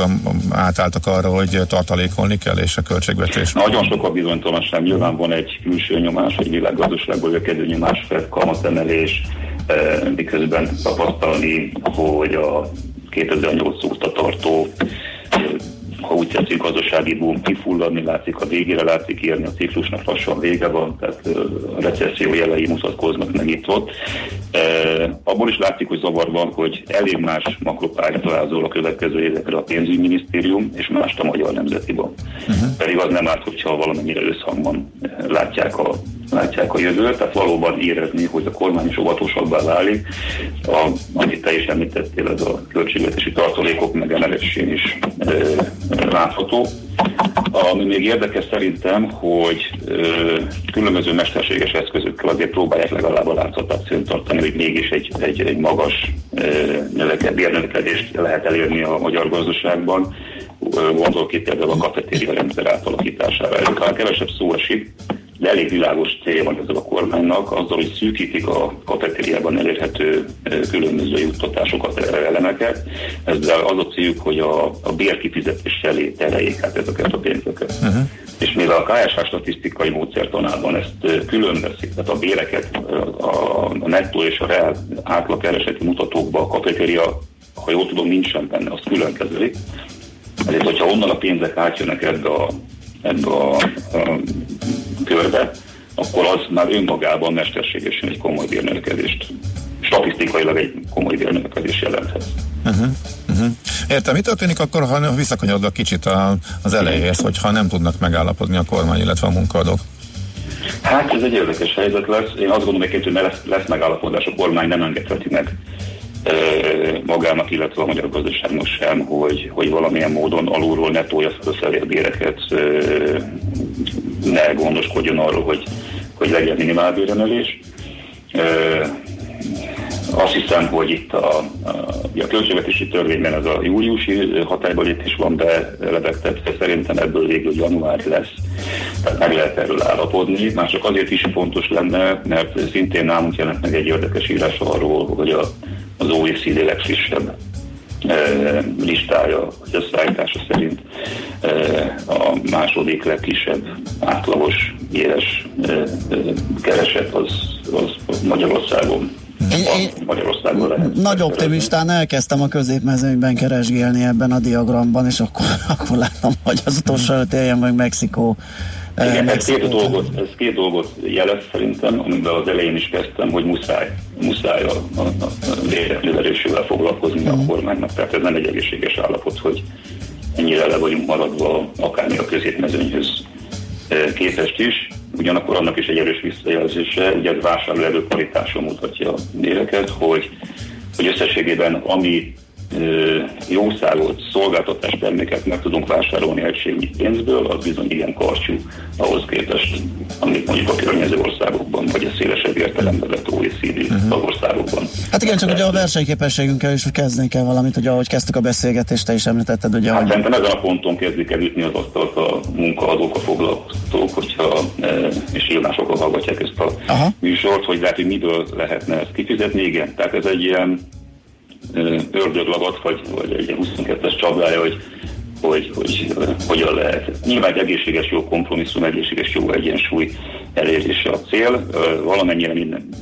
átálltak arra, hogy tartalékolni kell, és a költségvetés. Nagyon sok a bizonytalanság, nyilván van egy külső nyomás, egy világgazdaságból jökedő nyomás, kamatemelés, miközben tapasztalni, hogy a 2008 óta tartó, ha úgy tetszik, gazdasági boom kifulladni látszik, a végére látszik érni, a ciklusnak lassan vége van, tehát a recesszió jelei mutatkoznak meg itt-ott. Abból is látszik, hogy zavar van, hogy elég más makropályát találzol a következő évekre a pénzügyminisztérium, és mást a Magyar Nemzeti Bank. Pedig az nem árt, hogyha valamennyire összhangban látják a jövőt, tehát valóban érezni, hogy a kormány is óvatosabbá válik, amit te is említettél, ez a költségvetési tartalékok megemelésén is látható. Ami még érdekes szerintem, hogy különböző mesterséges eszközökkel azért próbálják legalább a látszatát szöntartani, hogy mégis egy magas bérnövekedést lehet elérni a magyar gazdaságban. Gondolok itt például a kafetéria rendszer átalakítására. Ezekkel kevesebb szó esik, de elég világos célja van ezzel a kormánynak, azzal, hogy szűkítik a kafetériában elérhető különböző juttatásokat, elemeket. Ezzel az a céljuk, hogy a bérkifizetés felé tereljék át ezeket a pénzeket. És mivel a KSH statisztikai módszertanában ezt külön veszik, tehát a béreket a nettó és a reál átlagkereseti mutatókba a kafetéria, ha jól tudom, nincsen benne, az külön kezelik. Ezért, hogyha onnan a pénzek átjönnek ebbe a körbe, akkor az már önmagában mesterségesen egy komoly bérnövekedést, statisztikailag egy komoly bérnövekedést jelenthet. Uh-huh. Értem, mi történik akkor, ha visszakanyarodok kicsit az elejéhez, hogyha nem tudnak megállapodni a kormány, illetve a munkaadók? Hát ez egy érdekes helyzet lesz. Én azt gondolom, hogy lesz megállapodás, a kormány nem engedheti meg magának, illetve a magyar gazdaságnak sem, hogy valamilyen módon alulról ne tolja fel a szelérbéreket, ne gondoskodjon arról, hogy legyen minimálbéremelés. Azt hiszem, hogy itt a költségvetési törvényben ez a júliusi hatályba lépés van belebegtetve, szerintem ebből végül január lesz, tehát meg lehet erről állapodni. Már csak azért is fontos lenne, mert szintén nálunk jelent meg egy érdekes írás arról, hogy az OECD legfrissebb listája, az összeállítása szerint a második legkisebb átlagos éves kereset az Magyarországon. Nagy optimistán elkezdtem a középmezőnyben keresgélni ebben a diagramban, és akkor láttam, hogy az utolsó előtt éljen meg Mexikó. Igen, ez két dolgot jelez szerintem, amiben az elején is kezdtem, hogy muszáj a védelővel foglalkozni a kormánynak. Tehát ez nem egy egészséges állapot, hogy ennyire le vagyunk maradva akármi a középmezőnyhöz képest is. Ugyanakkor annak is egy erős visszajelzése, ugye a vásárlóerő kvalitása mutatja a méreket, hogy összességében ami jószágolt szolgáltatás terméket meg tudunk vásárolni egységnyi pénzből, az bizony igen karcsú ahhoz képest, amit mondjuk a környező országokban, vagy a szélesebb értelemben vett OECD országokban. Hát igen, csak ugye a versenyképességünkkel is kezdni kell valamit, ugye ahogy kezdtük a beszélgetést, te is említetted, ugye... Hát szerintem ezen a ponton kezdik el ütni az asztalt a munkaadók, a foglalkozók, és nyilván sokkal hallgatják ezt a műsort, hogy lehet, hogy miből lehetne ezt kifizetni, igen. Tehát ez egy ilyen ördöglagat, vagy egy 22-es csapdája, hogy hogyan lehet. Nyilván egészséges jó kompromisszum, egészséges jó egyensúly elérése a cél. Valamennyire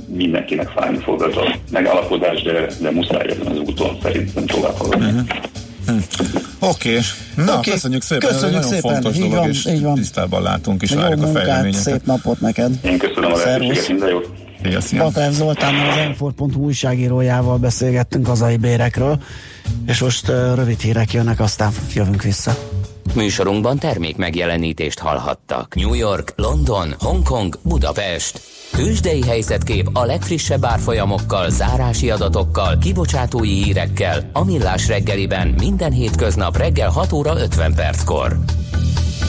mindenkinek fájni fog ez a megállapodás, de muszáj ezen az úton szerintem tovább haladni. Oké. Na, köszönjük szépen. Köszönjük szépen. Fontos így dolog, és tisztában látunk, és várjuk a fejleményeket. Szép napot neked. Én köszönöm a lehetőséget, minden jót. Batáv Zoltánnal, az Mfor.hu újságírójával beszélgettünk hazai bérekről, és most rövid hírek jönnek, aztán jövünk vissza. Műsorunkban termék megjelenítést hallhattak. New York, London, Hongkong, Budapest. Tőzsdei helyzetkép a legfrissebb árfolyamokkal, zárási adatokkal, kibocsátói hírekkel a Millás reggeliben minden hétköznap reggel 6 óra 50 perckor.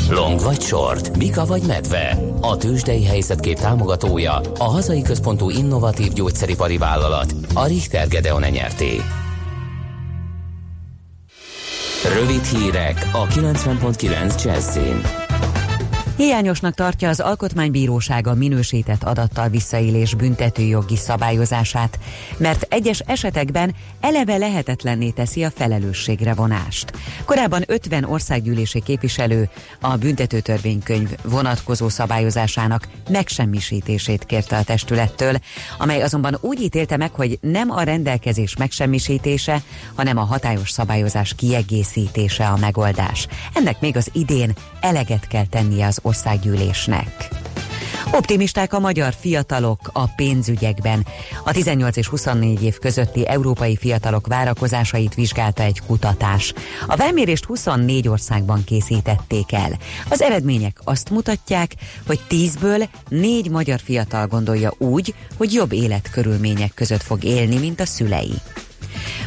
Long vagy short, bika vagy medve. A tőzsdei helyzetkép támogatója a hazai központú innovatív gyógyszeripari vállalat, a Richter Gedeon Nyrt. Rövid hírek a 90.9 Jazzin. Hiányosnak tartja az Alkotmánybíróság a minősített adattal visszaélés büntetőjogi szabályozását, mert egyes esetekben eleve lehetetlenné teszi a felelősségre vonást. Korábban 50 országgyűlési képviselő a büntetőtörvénykönyv vonatkozó szabályozásának megsemmisítését kérte a testülettől, amely azonban úgy ítélte meg, hogy nem a rendelkezés megsemmisítése, hanem a hatályos szabályozás kiegészítése a megoldás. Ennek még az idén eleget kell tennie az országgyűlésnek. Optimisták a magyar fiatalok a pénzügyekben. A 18 és 24 év közötti európai fiatalok várakozásait vizsgálta egy kutatás. A felmérést 24 országban készítették el. Az eredmények azt mutatják, hogy 10-ből 4 magyar fiatal gondolja úgy, hogy jobb életkörülmények között fog élni, mint a szülei.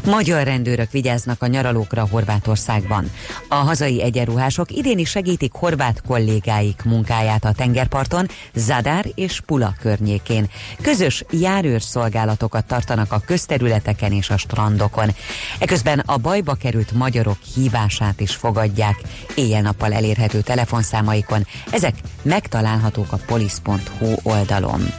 Magyar rendőrök vigyáznak a nyaralókra Horvátországban. A hazai egyenruhások idén is segítik horvát kollégáik munkáját a tengerparton, Zadár és Pula környékén. Közös járőrszolgálatokat tartanak a közterületeken és a strandokon. Eközben a bajba került magyarok hívását is fogadják éjjel-nappal elérhető telefonszámaikon. Ezek megtalálhatók a polisz.hu oldalon.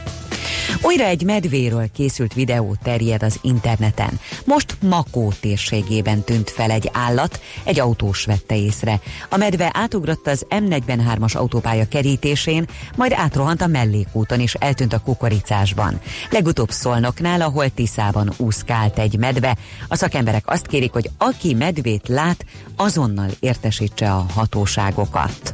Újra egy medvéről készült videó terjed az interneten. Most Makó térségében tűnt fel egy állat, egy autós vette észre. A medve átugrott az M43-as autópálya kerítésén, majd átrohant a mellékúton és eltűnt a kukoricásban. Legutóbb Szolnoknál, ahol Tiszában úszkált egy medve. A szakemberek azt kérik, hogy aki medvét lát, azonnal értesítse a hatóságokat.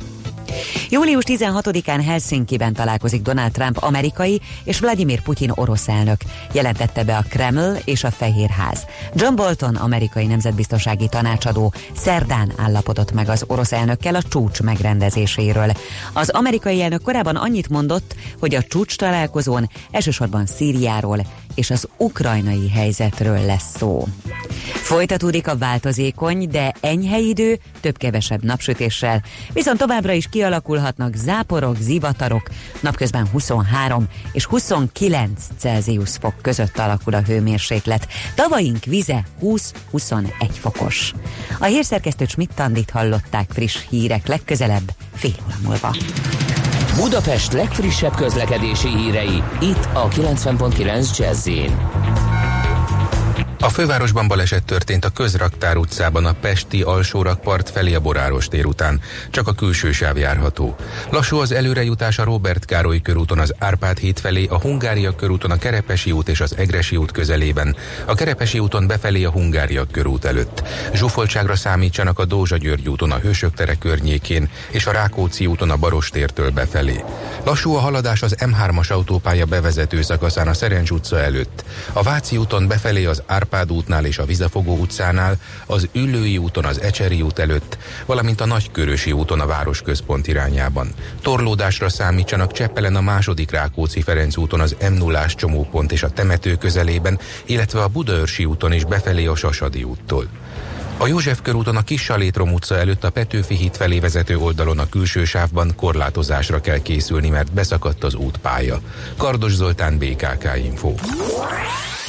Július 16-án Helsinkiben találkozik Donald Trump amerikai és Vladimir Putyin orosz elnök, jelentette be a Kreml és a Fehérház. John Bolton, amerikai nemzetbiztonsági tanácsadó szerdán állapodott meg az orosz elnökkel a csúcs megrendezéséről. Az amerikai elnök korábban annyit mondott, hogy a csúcs találkozón elsősorban Szíriáról és az ukrajnai helyzetről lesz szó. Folytatódik a változékony, de enyhe idő, több-kevesebb napsütéssel, viszont továbbra is kialakulhatnak záporok, zivatarok, napközben 23 és 29 Celsius fok között alakul a hőmérséklet. Tavaink vize 20-21 fokos. A hírszerkesztő Schmidt Andit hallották, friss hírek legközelebb fél óra múlva. Budapest legfrissebb közlekedési hírei, itt a 90.9 Jazzin. A fővárosban baleset történt a Közraktár utcában a pesti Alsórakpart felé a Boráros tér után. Csak a külső sáv járható. Lassú az előrejutás a Róbert Károly körúton az Árpád híd felé, a Hungária körúton a Kerepesi út és az Egresi út közelében, a Kerepesi úton befelé a Hungária körút előtt. Zsúfoltságra számítsanak a Dózsa-György úton a Hősök tere környékén és a Rákóczi úton a Barostértől befelé. Lassú a haladás az M3-as autópálya bevezető szakaszán a Szerencs utca előtt, a Váci úton befelé az Árpád útnál és a Vizafogó utcánál, az Üllői úton az Ecseri út előtt, valamint a Nagykörösi úton a városközpont irányában. Torlódásra számítsanak Cseppelen a második Rákóczi-Ferenc úton az M0-ás csomópont és a temető közelében, illetve a Budaörsi úton is befelé a Sasadi úttól. A József körúton a Kissalétrom utca előtt a Petőfi híd felé vezető oldalon a külső sávban korlátozásra kell készülni, mert beszakadt az útpálya. Kardos Zoltán, BKK Info.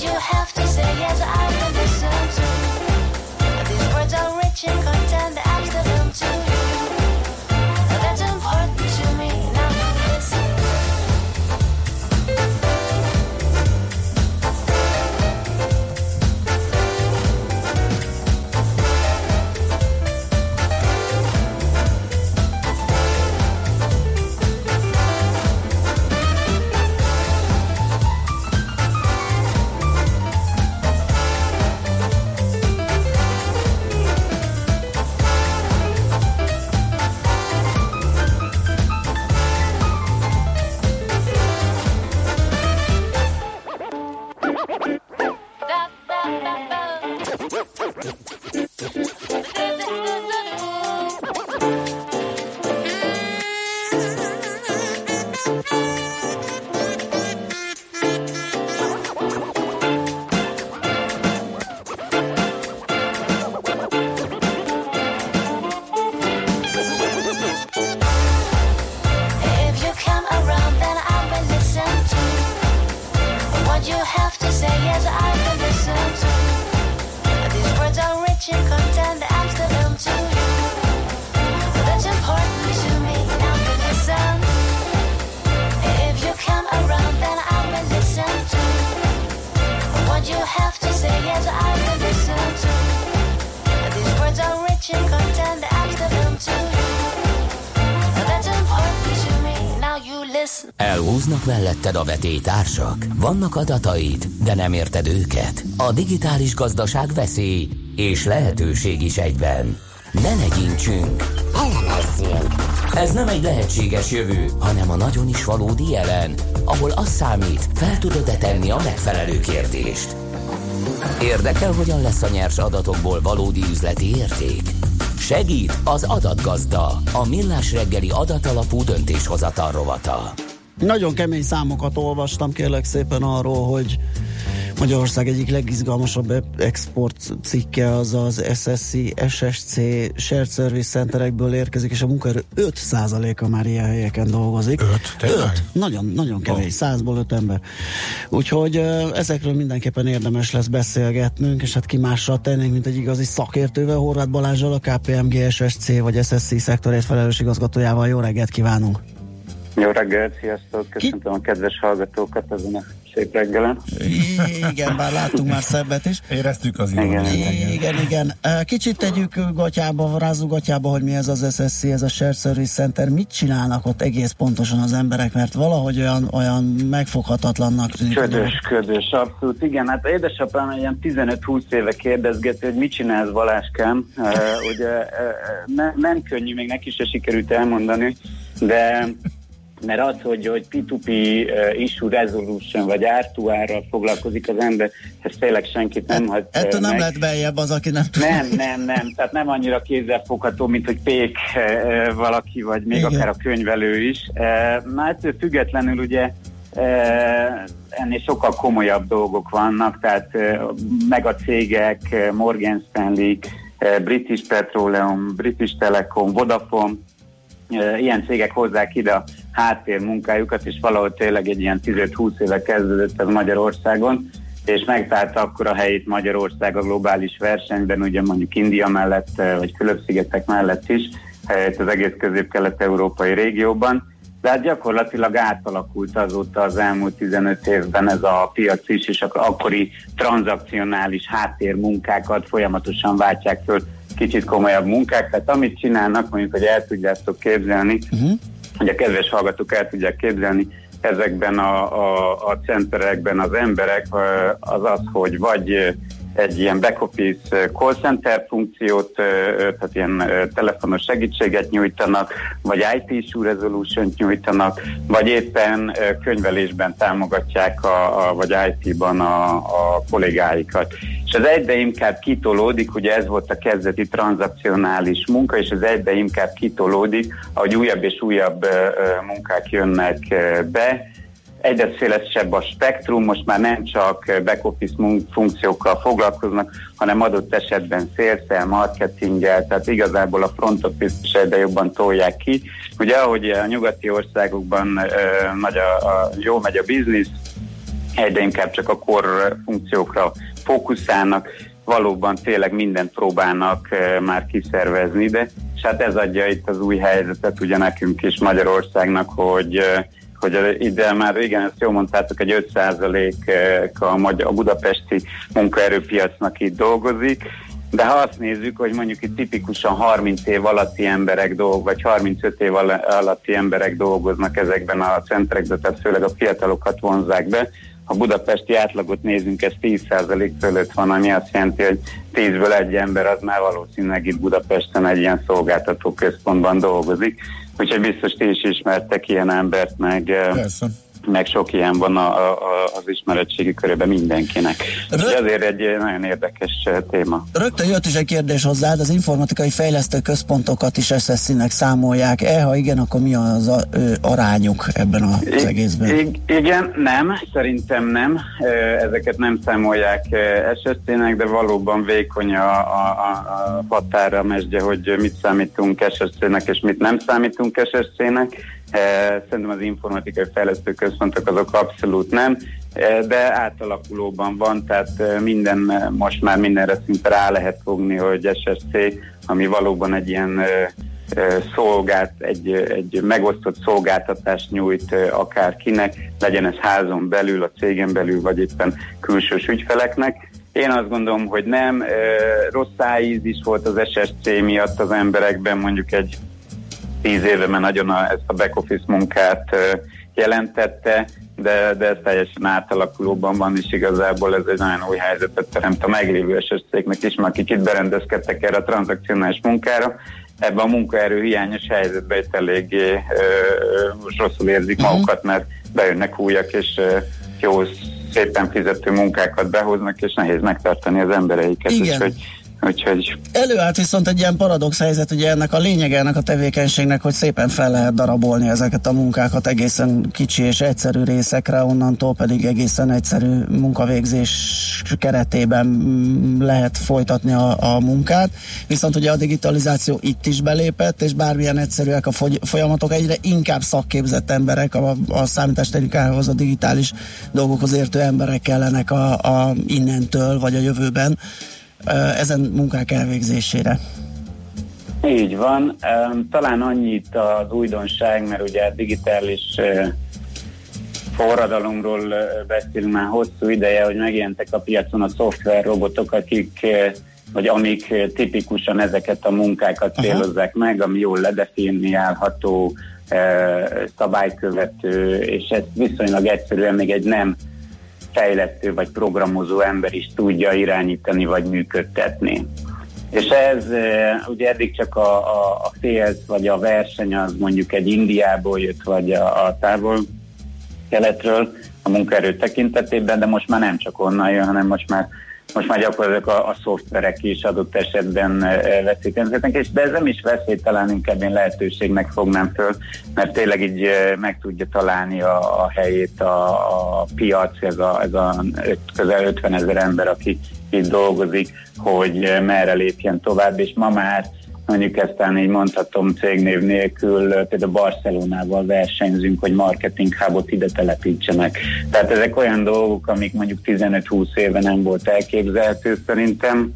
You have to lesz. Elhúznak melletted a vetélytársak. Vannak adataid, de nem érted őket. A digitális gazdaság veszély és lehetőség is egyben. Ne legyintsünk, elemezzünk. Ez nem egy lehetséges jövő, hanem a nagyon is valódi jelen, ahol az számít, fel tudod-e tenni a megfelelő kérdést. Érdekel, hogyan lesz a nyers adatokból valódi üzleti érték? Segít az adatgazda, a millás reggeli adatalapú döntéshozatal rovata. Nagyon kemény számokat olvastam, kérlek szépen, arról, hogy Magyarország egyik legizgalmasabb export cikke az az SSC Shared Service Centerekből érkezik, és a munkaerő 5%-a már ilyen helyeken dolgozik. 5? Nagyon kemény, 100-ból 5 ember. Úgyhogy ezekről mindenképpen érdemes lesz beszélgetnünk, és hát ki mással tennénk, mint egy igazi szakértővel, Horváth Balázssal, a KPMG SSC vagy SSC szektorért felelős igazgatójával. Jó reggelt kívánunk! Jó reggelt, sziasztok! Köszöntöm a kedves hallgatókat ezen a szép reggelen. Igen, bár láttunk már szebbet is. Éreztük az iróniát. Igen. Kicsit tegyük gatyába, rázzuk gatyába, hogy mi ez az SSC, ez a Shared Service Center. Mit csinálnak ott egész pontosan az emberek? Mert valahogy olyan megfoghatatlannak tűnik. Ködös, abszolút. Igen, hát édesapám ilyen 15-20 éve kérdezgeti, hogy mit csinálsz, Balázskám. Nem könnyű, még neki se sikerült elmondani, de... mert az, hogy P2P issue resolution, vagy R2R-ral foglalkozik az ember, ez tényleg senkit nem hagy. Ettől nem lett beljebb az, aki nem tud. Nem. Tehát nem annyira kézzelfogható, mint hogy pék valaki, vagy még igen, akár a könyvelő is. Már függetlenül ugye ennél sokkal komolyabb dolgok vannak, tehát megacégek, Morgan Stanley, British Petroleum, British Telekom, Vodafone, ilyen cégek hozzák ide a háttérmunkájukat, és valahol tényleg egy ilyen 15-20 éve kezdődött ez Magyarországon, és megtalálta akkor a helyét Magyarország a globális versenyben, ugye mondjuk India mellett, vagy Fülöp-szigetek mellett is, az egész közép-kelet-európai régióban. De hát gyakorlatilag átalakult azóta az elmúlt 15 évben ez a piac is, és akkori tranzakcionális háttérmunkákat folyamatosan váltják föl kicsit komolyabb munkák, tehát amit csinálnak, mondjuk, hogy el tudjátok képzelni, hogy a kedves hallgatók el tudják képzelni, ezekben a centerekben az emberek, az az, hogy vagy egy ilyen back office call center funkciót, tehát ilyen telefonos segítséget nyújtanak, vagy IT issue resolution-t nyújtanak, vagy éppen könyvelésben támogatják, vagy IT-ban a kollégáikat. És az egybe inkább kitolódik, ugye ez volt a kezdeti tranzakcionális munka, és az egybe inkább kitolódik, ahogy újabb és újabb munkák jönnek be. Egyre szélesebb a spektrum, most már nem csak back-office funkciókkal foglalkoznak, hanem adott esetben sales-el, marketinggel, tehát igazából a front-office is egyre jobban tolják ki. Ugye ahogy a nyugati országokban jó megy a biznisz, egyre inkább csak a core funkciókra fókuszálnak, valóban tényleg mindent próbálnak már kiszervezni ide, és hát ez adja itt az új helyzetet ugye nekünk is Magyarországnak, hogy ide már régen, ezt jól mondtátok, egy 5% a budapesti munkaerőpiacnak itt dolgozik, de ha azt nézzük, hogy mondjuk itt tipikusan 30 év alatti emberek vagy 35 év alatti emberek dolgoznak ezekben a centrekben, tehát főleg a fiatalokat vonzzák be, ha budapesti átlagot nézünk, ez 10% fölött van, ami azt jelenti, hogy 10-ből egy ember az már valószínűleg itt Budapesten egy ilyen szolgáltató központban dolgozik. Úgyhogy biztos ti is ismertek ilyen embert, meg sok ilyen van az ismeretségi körében mindenkinek. Azért egy nagyon érdekes téma. Rögtön jött is egy kérdés hozzád, az informatikai fejlesztő központokat is SSC-nek számolják. Ha igen, akkor mi az arányuk ebben az egészben? Igen, nem, szerintem nem. Ezeket nem számolják SSC-nek, de valóban vékony a határa mesdje, hogy mit számítunk SSC-nek és mit nem számítunk SSC-nek. Szerintem az informatikai fejlesztő központok azok abszolút nem, de átalakulóban van, tehát most már mindenre szinte rá lehet fogni, hogy SSC, ami valóban egy ilyen egy megosztott szolgáltatást nyújt akárkinek, legyen ez házon belül, a cégen belül, vagy éppen külsős ügyfeleknek. Én azt gondolom, hogy nem, rossz íz is volt az SSC miatt az emberekben, mondjuk 10 éve, mert nagyon ezt a back-office munkát jelentette, de ez teljesen átalakulóban van, és igazából ez egy nagyon új helyzetet teremt a meglévő összes cégnek is, mert akik itt berendezkedtek erre a tranzakcionális munkára, ebben a munkaerő hiányos helyzetben itt eléggé rosszul érzik magukat, mert bejönnek újak, és jó szépen fizető munkákat behoznak, és nehéz megtartani az embereiket. Igen. Úgyhogy... Előállt viszont egy ilyen paradox helyzet, ugye ennek a lényege, ennek a tevékenységnek, hogy szépen fel lehet darabolni ezeket a munkákat egészen kicsi és egyszerű részekre, onnantól pedig egészen egyszerű munkavégzés keretében lehet folytatni a munkát. Viszont ugye a digitalizáció itt is belépett, és bármilyen egyszerűek a folyamatok, egyre inkább szakképzett emberek, a számítástechnikához, a digitális dolgokhoz értő emberek kellenek a innentől, vagy a jövőben ezen munkák elvégzésére. Így van. Talán annyit az újdonság, mert ugye a digitális forradalomról beszélünk már hosszú ideje, hogy megjelentek a piacon a szoftverrobotok, amik tipikusan ezeket a munkákat célozzák meg, ami jól ledefiniálható, szabálykövető, és ezt viszonylag egyszerűen még egy nem fejlesztő vagy programozó ember is tudja irányítani vagy működtetni. És ez ugye eddig csak a sales vagy a verseny az mondjuk egy Indiából jött, vagy a távol keletről a munkaerő tekintetében, de most már nem csak onnan jön, hanem most már gyakorlatilag a szoftverek is adott esetben veszélytelenek, és de ez nem is veszélytelen, inkább én lehetőségnek fognám föl, mert tényleg így meg tudja találni a helyét a piac, ez a közel 50 000 ember, aki itt dolgozik, hogy merre lépjen tovább, és ma már mondjuk eztán így mondhatom cégnév nélkül, például Barcelonával versenyzünk, hogy marketing hubot ide telepítsenek. Tehát ezek olyan dolgok, amik mondjuk 15-20 éve nem volt elképzelhető szerintem,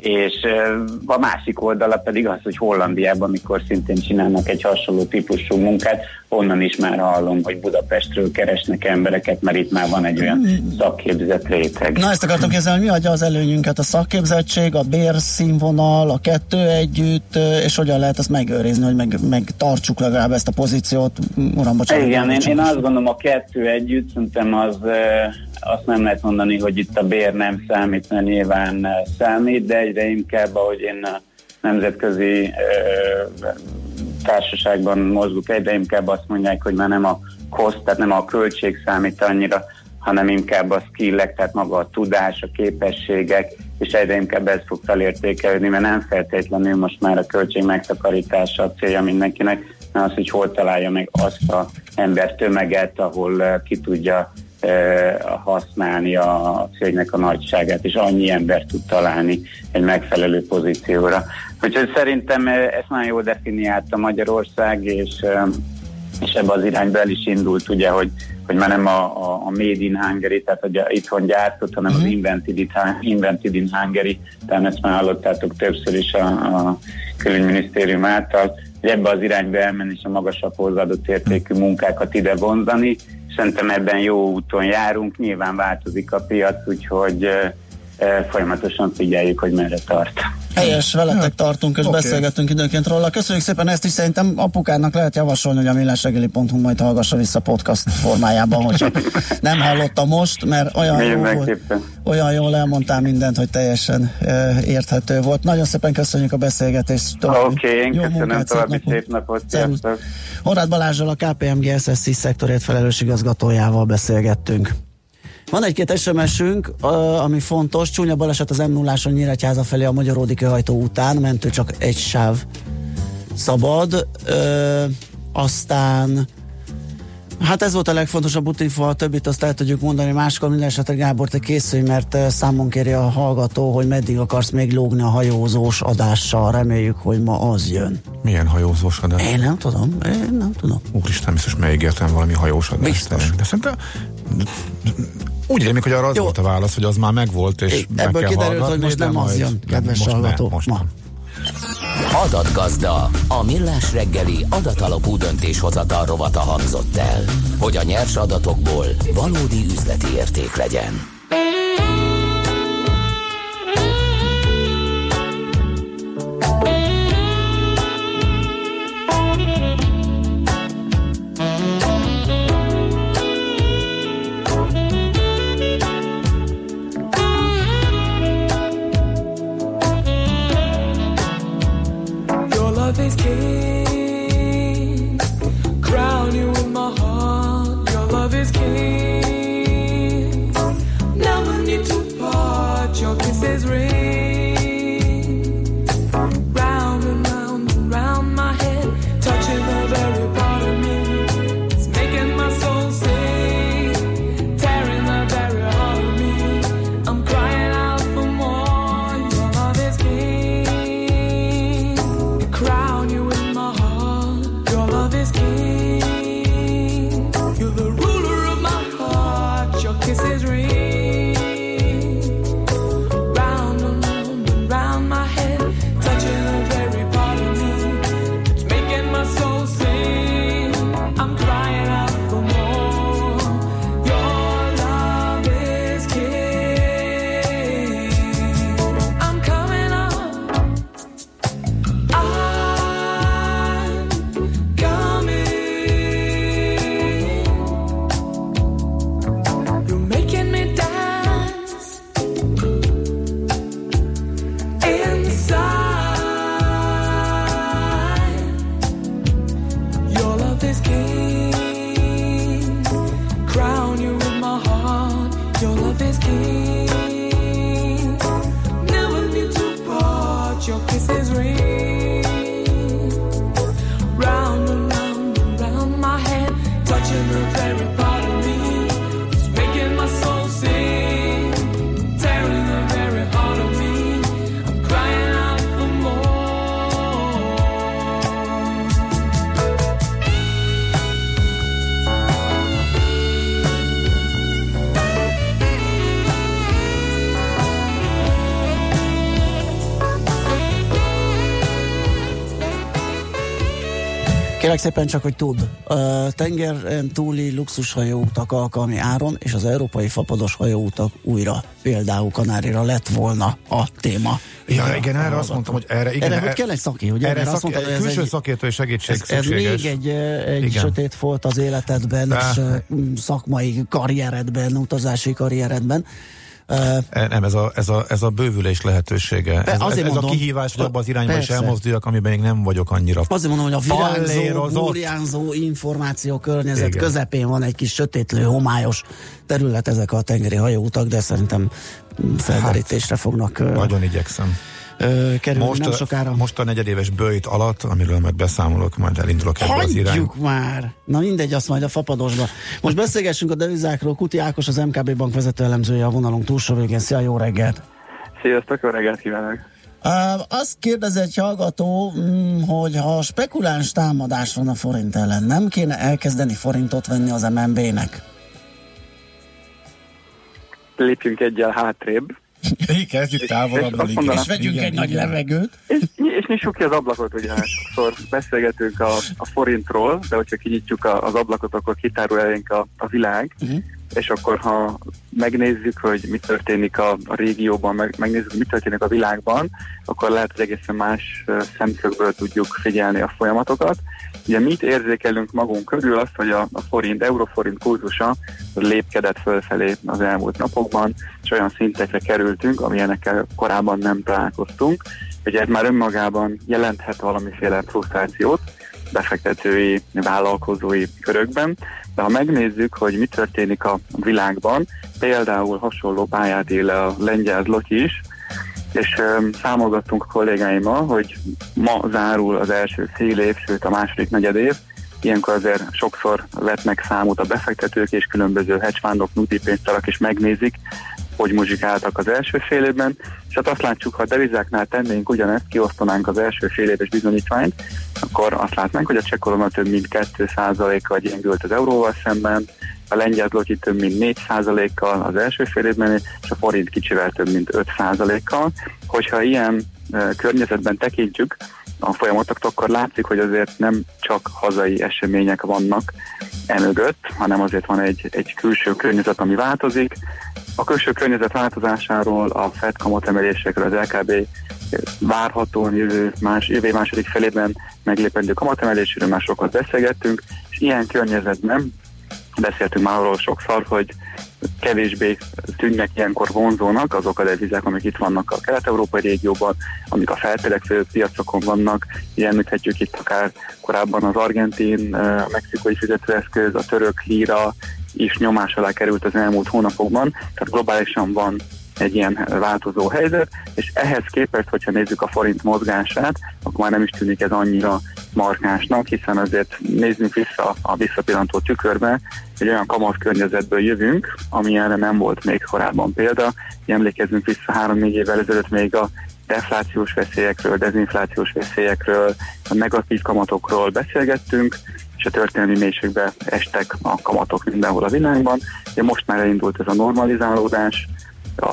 és a másik oldala pedig az, hogy Hollandiában, amikor szintén csinálnak egy hasonló típusú munkát, onnan is már hallom, hogy Budapestről keresnek embereket, mert itt már van egy olyan szakképzett réteg. Na, ezt akartam kérdezni, hogy mi adja az előnyünket, a szakképzettség, a bérszínvonal, a kettő együtt, és hogyan lehet ezt megőrizni, hogy megtartsuk legalább ezt a pozíciót. Uram, bocsánat. Igen, én azt gondolom, a kettő együtt, szerintem azt nem lehet mondani, hogy itt a bér nem számít, mert nyilván számít, de egyre inkább, ahogy én a nemzetközi társaságban mozgok, egyre inkább azt mondják, hogy már nem a cost, tehát nem a költség számít annyira, hanem inkább a skillek, tehát maga a tudás, a képességek, és egyre inkább ez fog felértékelődni, mert nem feltétlenül most már a költség megtakarítása a célja mindenkinek, hanem az, hogy hol találja meg azt a ember tömeget, ahol ki tudja használni a cégnek a nagyságát, és annyi embert tud találni egy megfelelő pozícióra. Úgyhogy szerintem ezt nagyon jól definiálta Magyarország, és ebbe az irányba el is indult, ugye, hogy már nem a Made in Hungary, tehát hogy itthon gyártott, hanem az Invented in Hungary, tehát ezt már hallottátok többször is a külügyminisztérium által, hogy ebbe az irányba elmenni, és a magasabb hozzáadott értékű munkákat ide vonzani. Szerintem ebben jó úton járunk, nyilván változik a piac, úgyhogy folyamatosan figyeljük, hogy merre tart. Helyes, veletek tartunk, és beszélgetünk időnként róla. Köszönjük szépen ezt is, szerintem apukának lehet javasolni, hogy a millásregeli.hu majd hallgassa vissza podcast formájában, hogyha nem hallotta most, mert olyan jól elmondtál mindent, hogy teljesen érthető volt. Nagyon szépen köszönjük a beszélgetést. Én köszönöm, további szép napot. Sziasztok! Horváth Balázsral, a KPMG SSI szektorért felelős igazgatójával beszélgettünk. Van egy-két SMS-ünk, ami fontos. Csúnya baleset az M0-áson Nyíregyháza felé a Magyaródi kőhajtó után, mentő csak egy sáv szabad. Aztán ez volt a legfontosabb útinfo, a többit azt el tudjuk mondani máskor. Minden esetre, Gábor, te készülj, mert számon kéri a hallgató, hogy meddig akarsz még lógni a hajózós adással. Reméljük, hogy ma az jön. Milyen hajózós adás? Én nem tudom. Úristen, biztos megígértem valami hajós adást. Biztos. De szerintem... Úgy rémlik, hogy arra az volt a válasz, hogy az már megvolt, és meg kell kiderült, hogy most nem az jön, kedves hallgató. Adatgazda, a millás reggeli adatalapú döntéshozatal rovata hangzott el, hogy a nyers adatokból valódi üzleti érték legyen. is king. Crown you with my heart. Your love is king. Never need to part. Your kisses ring. Round and round and round my head, touching the very part of me. It's making my soul sing, tearing the very heart of me. I'm crying out for more. Kérlek szépen, csak hogy tud. A tengeren túli luxushajóutak alkalmi áron és az európai fapados hajóutak újra, például Kanárira lett volna a téma. Ja, igen, erre azt mondtam, hogy erre igen. Erre hogy kell egy szaki, ugye? Erre azt mondtad, hogy külső szakértői segítség szükséges. Ez még egy sötét folt az életedben és szakmai karrieredben, utazási karrieredben. Nem, ez a bővülés lehetősége. Ez mondom, a kihívás, hogy abba az irányba persze. Is elmozduljak, amiben még nem vagyok annyira. Azért mondom, hogy a virágzó információ környezet igen. Közepén van egy kis sötétlő, homályos terület, ezek a tengeri hajóutak, de szerintem felderítésre fognak. Nagyon igyekszem. Most a negyedéves bőjt alatt, amiről majd beszámolok, majd elindulok ebbe az irányba. Hagyjuk már! Na mindegy, azt majd a fapadosba. Most beszélgessünk a devizákról. Kuti Ákos, az MKB Bank vezető elemzője a vonalunk túlsó végén. Szia, jó reggelt! Sziasztok, jó reggelt kívánok! Azt kérdez egy hallgató, hogy ha spekuláns támadás van a forint ellen, nem kéne elkezdeni forintot venni az MNB-nek? Lépjünk egyel hátrébb. Kezdjük távolabbra, és vegyünk egy nagy levegőt. És nyissuk ki az ablakot, ugye sokszor beszélgetünk a forintról, de hogyha kinyitjuk az ablakot, akkor kitárul elénk a világ, és akkor ha megnézzük, hogy mi történik a régióban, megnézzük, hogy mi történik a világban, akkor lehet, hogy egészen más szemszögből tudjuk figyelni a folyamatokat. Ugye mit érzékelünk magunk körül? Azt, hogy a forint, euroforint kurzusa lépkedett fölfelé az elmúlt napokban, és olyan szintekre kerültünk, amilyenekkel korábban nem találkoztunk, hogy ez már önmagában jelenthet valamiféle frusztrációt befektetői, vállalkozói körökben, de ha megnézzük, hogy mi történik a világban, például hasonló pályát él a lengyel zloty is, és számolgattunk a kollégáimmal, hogy ma zárul az első fél év, sőt a második negyed év, ilyenkor azért sokszor vetnek számot a befektetők és különböző hedge fundok, nyugdíjpénztárak is megnézik, hogy muzsikáltak az első fél évben, és hát azt látjuk, ha a devizáknál tennénk ugyanezt, kiosztanánk az első fél éves bizonyítványt, akkor azt látnánk, hogy a cseh korona több mint 2%-kal gyengült az euróval szemben, a lengyel zloty több mint 4%-kal az első fél évben, és a forint kicsivel több mint 5%-kal. Hogyha ilyen környezetben tekintjük a folyamatot, akkor látszik, hogy azért nem csak hazai események vannak emögött, hanem azért van egy külső környezet, ami változik. A külső környezet változásáról, a Fed kamatemelésekről az LKB várhatóan jövő második felében meglépendő kamatemeléséről már sokat beszélgettünk, és ilyen környezetben beszéltünk már arról sokszor, hogy kevésbé tűnnek ilyenkor vonzónak azok a devizák, amik itt vannak a kelet-európai régióban, amik a feltörekvő piacokon vannak. Ilyen említhetjük itt akár korábban az argentin, a mexikai fizetőeszköz, a török líra is nyomás alá került az elmúlt hónapokban, tehát globálisan van egy ilyen változó helyzet, és ehhez képest, hogyha nézzük a forint mozgását, akkor már nem is tűnik ez annyira markásnak, hiszen azért nézzünk vissza a visszapillantó tükörbe, egy olyan kamat környezetből jövünk, ami erre nem volt még korábban példa. Emlékezzünk vissza 3-4 évvel ezelőtt még a deflációs veszélyekről, dezinflációs veszélyekről, a negatív kamatokról beszélgettünk, és a történelmi mélységbe estek a kamatok mindenhol a világban. De most már elindult ez a normalizálódás a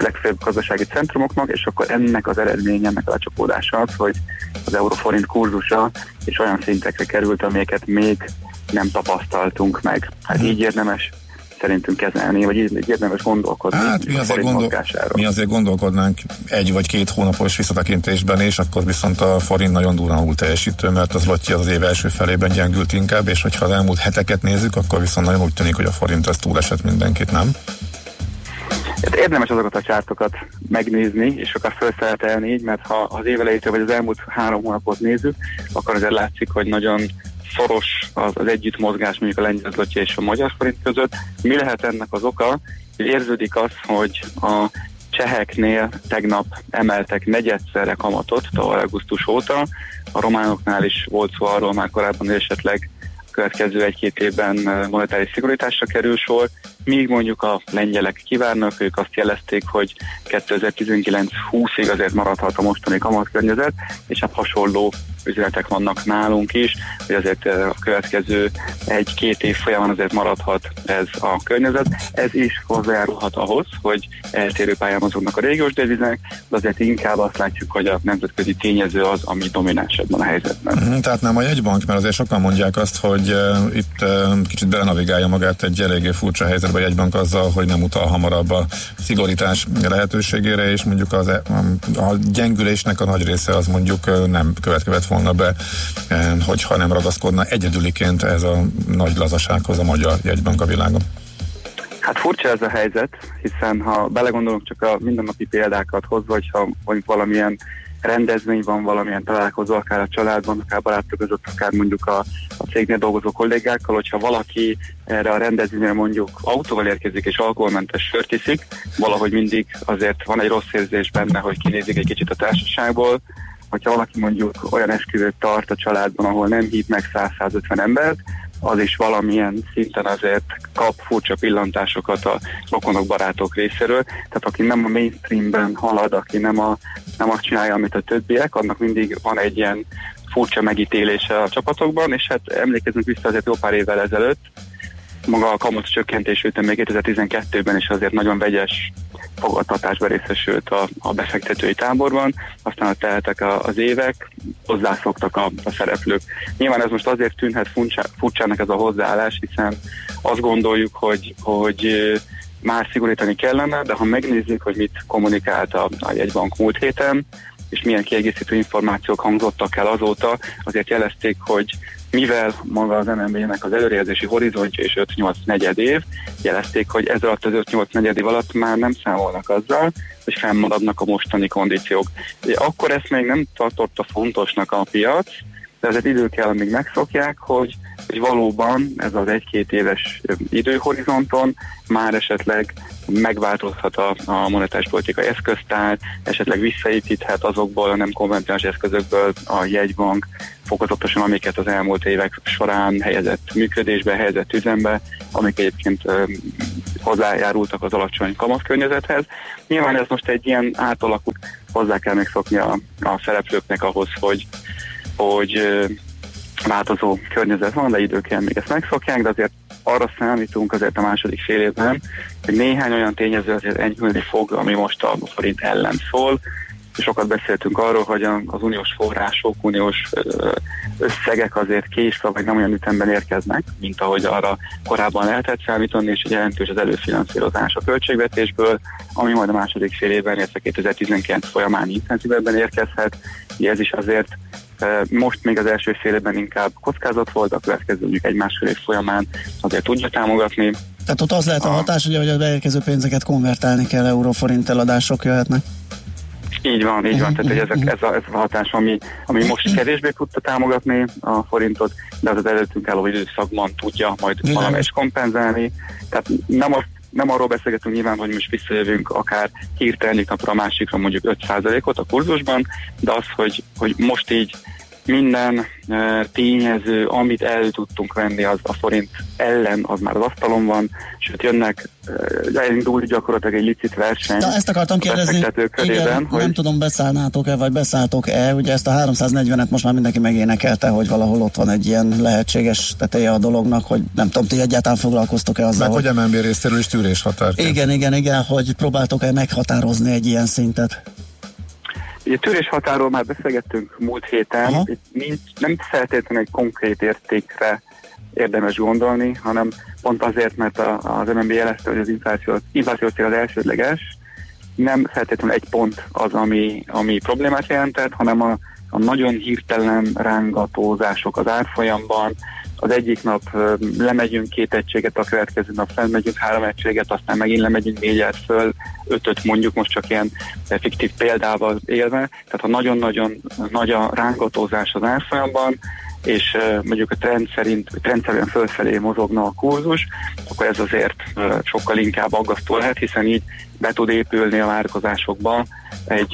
legfőbb gazdasági centrumoknak, és akkor ennek az eredménye, ennek a lecsapódása az, hogy az euroforint kurzusa és olyan szintekre került, amiket még nem tapasztaltunk meg. Hát így érdemes szerintünk kezelni, vagy így érdemes gondolkodni. Hát mi azért gondolkodnánk egy vagy két hónapos visszatekintésben, és akkor viszont a forint nagyon durván alul teljesítő, mert az zloty az év első felében gyengült inkább, és hogyha az elmúlt heteket nézzük, akkor viszont nagyon úgy tűnik, hogy a forint az túlesett mindenkit, nem? Érdemes azokat a csártokat megnézni, és akár felszeretelni így, mert ha az évelejétől vagy az elmúlt 3 hónapot nézzük, akkor azért látszik, hogy nagyon szoros az együttmozgás mondjuk a lengyel zloty és a magyar forint között. Mi lehet ennek az oka? Érződik az, hogy a cseheknél tegnap emeltek negyedszerre kamatot tavaly augusztus óta, a románoknál is volt szó arról már korábban, hogy esetleg a következő egy-két évben monetáris szigorításra kerül sor, míg mondjuk a lengyelek kivárnak, ők azt jelezték, hogy 2019-20-ig azért maradhat a mostani kamatkörnyezet, és hát hasonló üzletek vannak nálunk is, hogy azért a következő egy-két év folyamán azért maradhat ez a környezet. Ez is hozzájárulhat ahhoz, hogy eltérő pályán mozognak a régiós devizák, de azért inkább azt látjuk, hogy a nemzetközi tényező az, ami domináns ebben a helyzetben. Tehát nem a jegybank, mert azért sokan mondják azt, hogy itt kicsit belenavigálja magát egy eléggé furcsa helyzetbe a jegybank azzal, hogy nem utal hamarabb a szigorítás lehetőségére, és mondjuk a gyengülésnek a nagy része az mondjuk nem következett volna be, hogyha nem ragaszkodna egyedüliként ez a nagy lazasághoz a magyar jegybank a világon. Hát furcsa ez a helyzet, hiszen ha belegondolunk csak a mindennapi példákat hozva, hogyha valamilyen rendezvény van, valamilyen találkozó, akár a családban, akár barátok között, akár mondjuk a cégnél dolgozó kollégákkal, hogyha valaki erre a rendezvényre mondjuk autóval érkezik és alkoholmentes sört iszik, valahogy mindig azért van egy rossz érzés benne, hogy kinézik egy kicsit a társaságból. Hogyha valaki mondjuk olyan esküvőt tart a családban, ahol nem hív meg 100-150 embert, az is valamilyen szinten azért kap furcsa pillantásokat a rokonok, barátok részéről. Tehát aki nem a mainstreamben halad, aki nem azt csinálja, amit a többiek, annak mindig van egy ilyen furcsa megítélése a csapatokban, és hát emlékezünk vissza azért jó pár évvel ezelőtt, maga a kamat csökkentés után még 2012-ben is azért nagyon vegyes fogadtatásba részesült a befektetői táborban, aztán teltek az évek, hozzászoktak a szereplők. Nyilván ez most azért tűnhet furcsának ez a hozzáállás, hiszen azt gondoljuk, hogy már szigorítani kellene, de ha megnézzük, hogy mit kommunikált a jegybank múlt héten, és milyen kiegészítő információk hangzottak el azóta, azért jelezték, hogy mivel maga az MNB-nek az előrejelzési horizontja és 5-8 negyed év, jelezték, hogy ez alatt az 5-8 negyed év alatt már nem számolnak azzal, hogy fennmaradnak a mostani kondíciók. Akkor ezt még nem tartotta fontosnak a piac, de azért idő kell, amíg megszokják, hogy valóban ez az 1-2 éves időhorizonton már esetleg megváltozhat a monetáris politikai eszköztár, esetleg visszaépíthet azokból a nem konvencionális eszközökből a jegybank fokozatosan, amiket az elmúlt évek során helyezett működésbe, helyezett üzembe, amik egyébként hozzájárultak az alacsony kamatkörnyezethez. Nyilván ez most egy ilyen átalakul, hozzá kell még szokni a szereplőknek ahhoz, hogy változó környezet van, de idő kell még ezt megszokják, de azért arra számítunk azért a második fél évben, hogy néhány olyan tényező azért enyhülni fog, ami most a forint ellen szól. Sokat beszéltünk arról, hogy az uniós források, uniós összegek azért késve, vagy nem olyan ütemben érkeznek, mint ahogy arra korábban lehetett számítani, és jelentős az előfinanszírozás a költségvetésből, ami majd a második fél évben, illetve 2019 folyamán intenzívebben érkezhet. Ez is azért most még az első fél évben inkább kockázat volt, a következő mondjuk egy másfél év folyamán azért tudja támogatni. Tehát ott az lehet a hatás, hogy a beérkező pénzeket konvertálni kell, euró-forint eladások jöhetnek? Így van, tehát ez a hatás, ami most kevésbé tudta támogatni a forintot, de az előttünk álló időszakban tudja majd valamelyest kompenzálni. Tehát nem arról beszélgetünk nyilván, hogy most visszajövünk akár hirtelen egy napra a másikra mondjuk 5%-ot a kurzusban, de az, hogy most így minden tényező, amit el tudtunk venni, az a forint ellen, az már az asztalon van, sőt jönnek, elindul gyakorlatilag egy licit verseny. Na, ezt akartam kérdezni, hogy nem tudom, beszállnátok-e, vagy beszálltok-e, ugye ezt a 340-et most már mindenki megénekelte, hogy valahol ott van egy ilyen lehetséges teteje a dolognak, hogy nem tudom, ti egyáltalán foglalkoztok-e azzal, hogy MNB részéről is tűréshatár. Igen, hogy próbáltok-e meghatározni egy ilyen szintet? Ugye tűréshatáról már beszélgettünk múlt héten. Aha. Nem feltétlenül egy konkrét értékre érdemes gondolni, hanem pont azért, mert az MNB jelezte, hogy az infláció cél az elsődleges, nem feltétlenül egy pont az, ami problémát jelentett, hanem a nagyon hirtelen rángatózások az árfolyamban. Az egyik nap lemegyünk 2 egységet, a következő nap felmegyünk 3 egységet, aztán megint lemegyünk 4-et föl, 5-öt mondjuk, most csak ilyen fiktív példával élve. Tehát ha nagyon-nagyon nagy a rángatózás az árfolyamban, és mondjuk a trendszerűen fölfelé mozogna a kurzus, akkor ez azért sokkal inkább aggasztó lehet, hiszen így be tud épülni a várakozásokban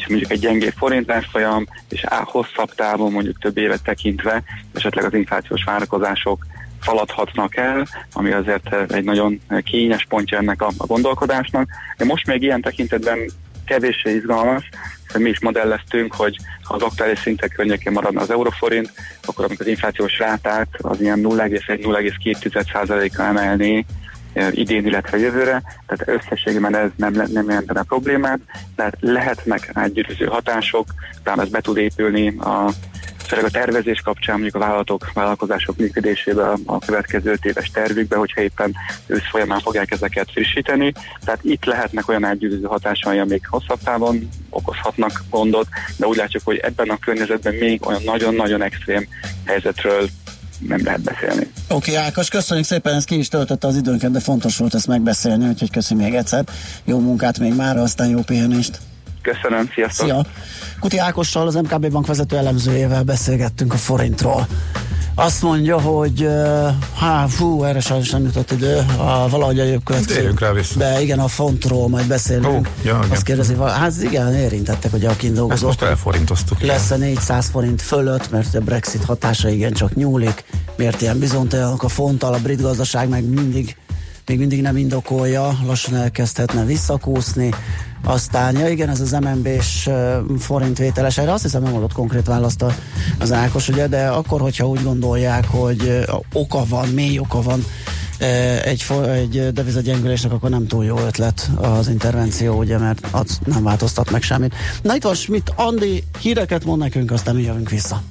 mondjuk egy gyengébb forintárfolyam, és hosszabb távon, mondjuk több évet tekintve esetleg az inflációs várakozások szaladhatnak el, ami azért egy nagyon kényes pontja ennek a gondolkodásnak. De most még ilyen tekintetben kevéssé izgalmas, hogy mi is modelleztünk, hogy ha az aktuális szintek környékén maradna az euróforint, akkor amikor az inflációs rátát az ilyen 0,1-0,2%-ra emelni idén, illetve jövőre, tehát összességében ez nem jelentene problémát, tehát lehetnek átgyűrűző hatások, talán ez be tud épülni főleg a tervezés kapcsán, mondjuk a vállalatok, vállalkozások működésébe a következő éves tervükbe, hogyha éppen ősz folyamán fogják ezeket frissíteni. Tehát itt lehetnek olyan átgyűrűző hatásai, amik hosszabb távon okozhatnak gondot, de úgy látjuk, hogy ebben a környezetben még olyan nagyon-nagyon extrém helyzetről nem lehet beszélni. Oké, Ákos, köszönjük szépen, ez ki is töltötte az időnket, de fontos volt ezt megbeszélni, úgyhogy köszönjük még egyszer. Jó munkát még már, aztán jó pihenést! Köszönöm, sziasztok! Szia! Kuti Ákossal, az MKB Bank vezető elemzőjével beszélgettünk a forintról. Azt mondja, hogy erre sajnos nem jutott idő, valahogy a jobb következők. De igen, a fontról majd beszélünk. Azt kérdezi, igen, érintettek, ugye a kint dolgozók. Ezt most elforintoztuk. Lesz-e 400 forint fölött, mert a Brexit hatása igencsak nyúlik. Miért ilyen bizonytalanok a fonttal, a brit gazdaság még mindig nem indokolja, lassan elkezdhetne visszakúszni. Aztán, ez az MNB-s forintvételes, erre azt hiszem nem adott konkrét választ az Ákos, ugye, de akkor, hogyha úgy gondolják, hogy mély oka van egy devizagyengülésnek, akkor nem túl jó ötlet az intervenció, ugye, mert az nem változtat meg semmit. Na, itt van Schmidt Andi, híreket mond nekünk, aztán mi jövünk vissza.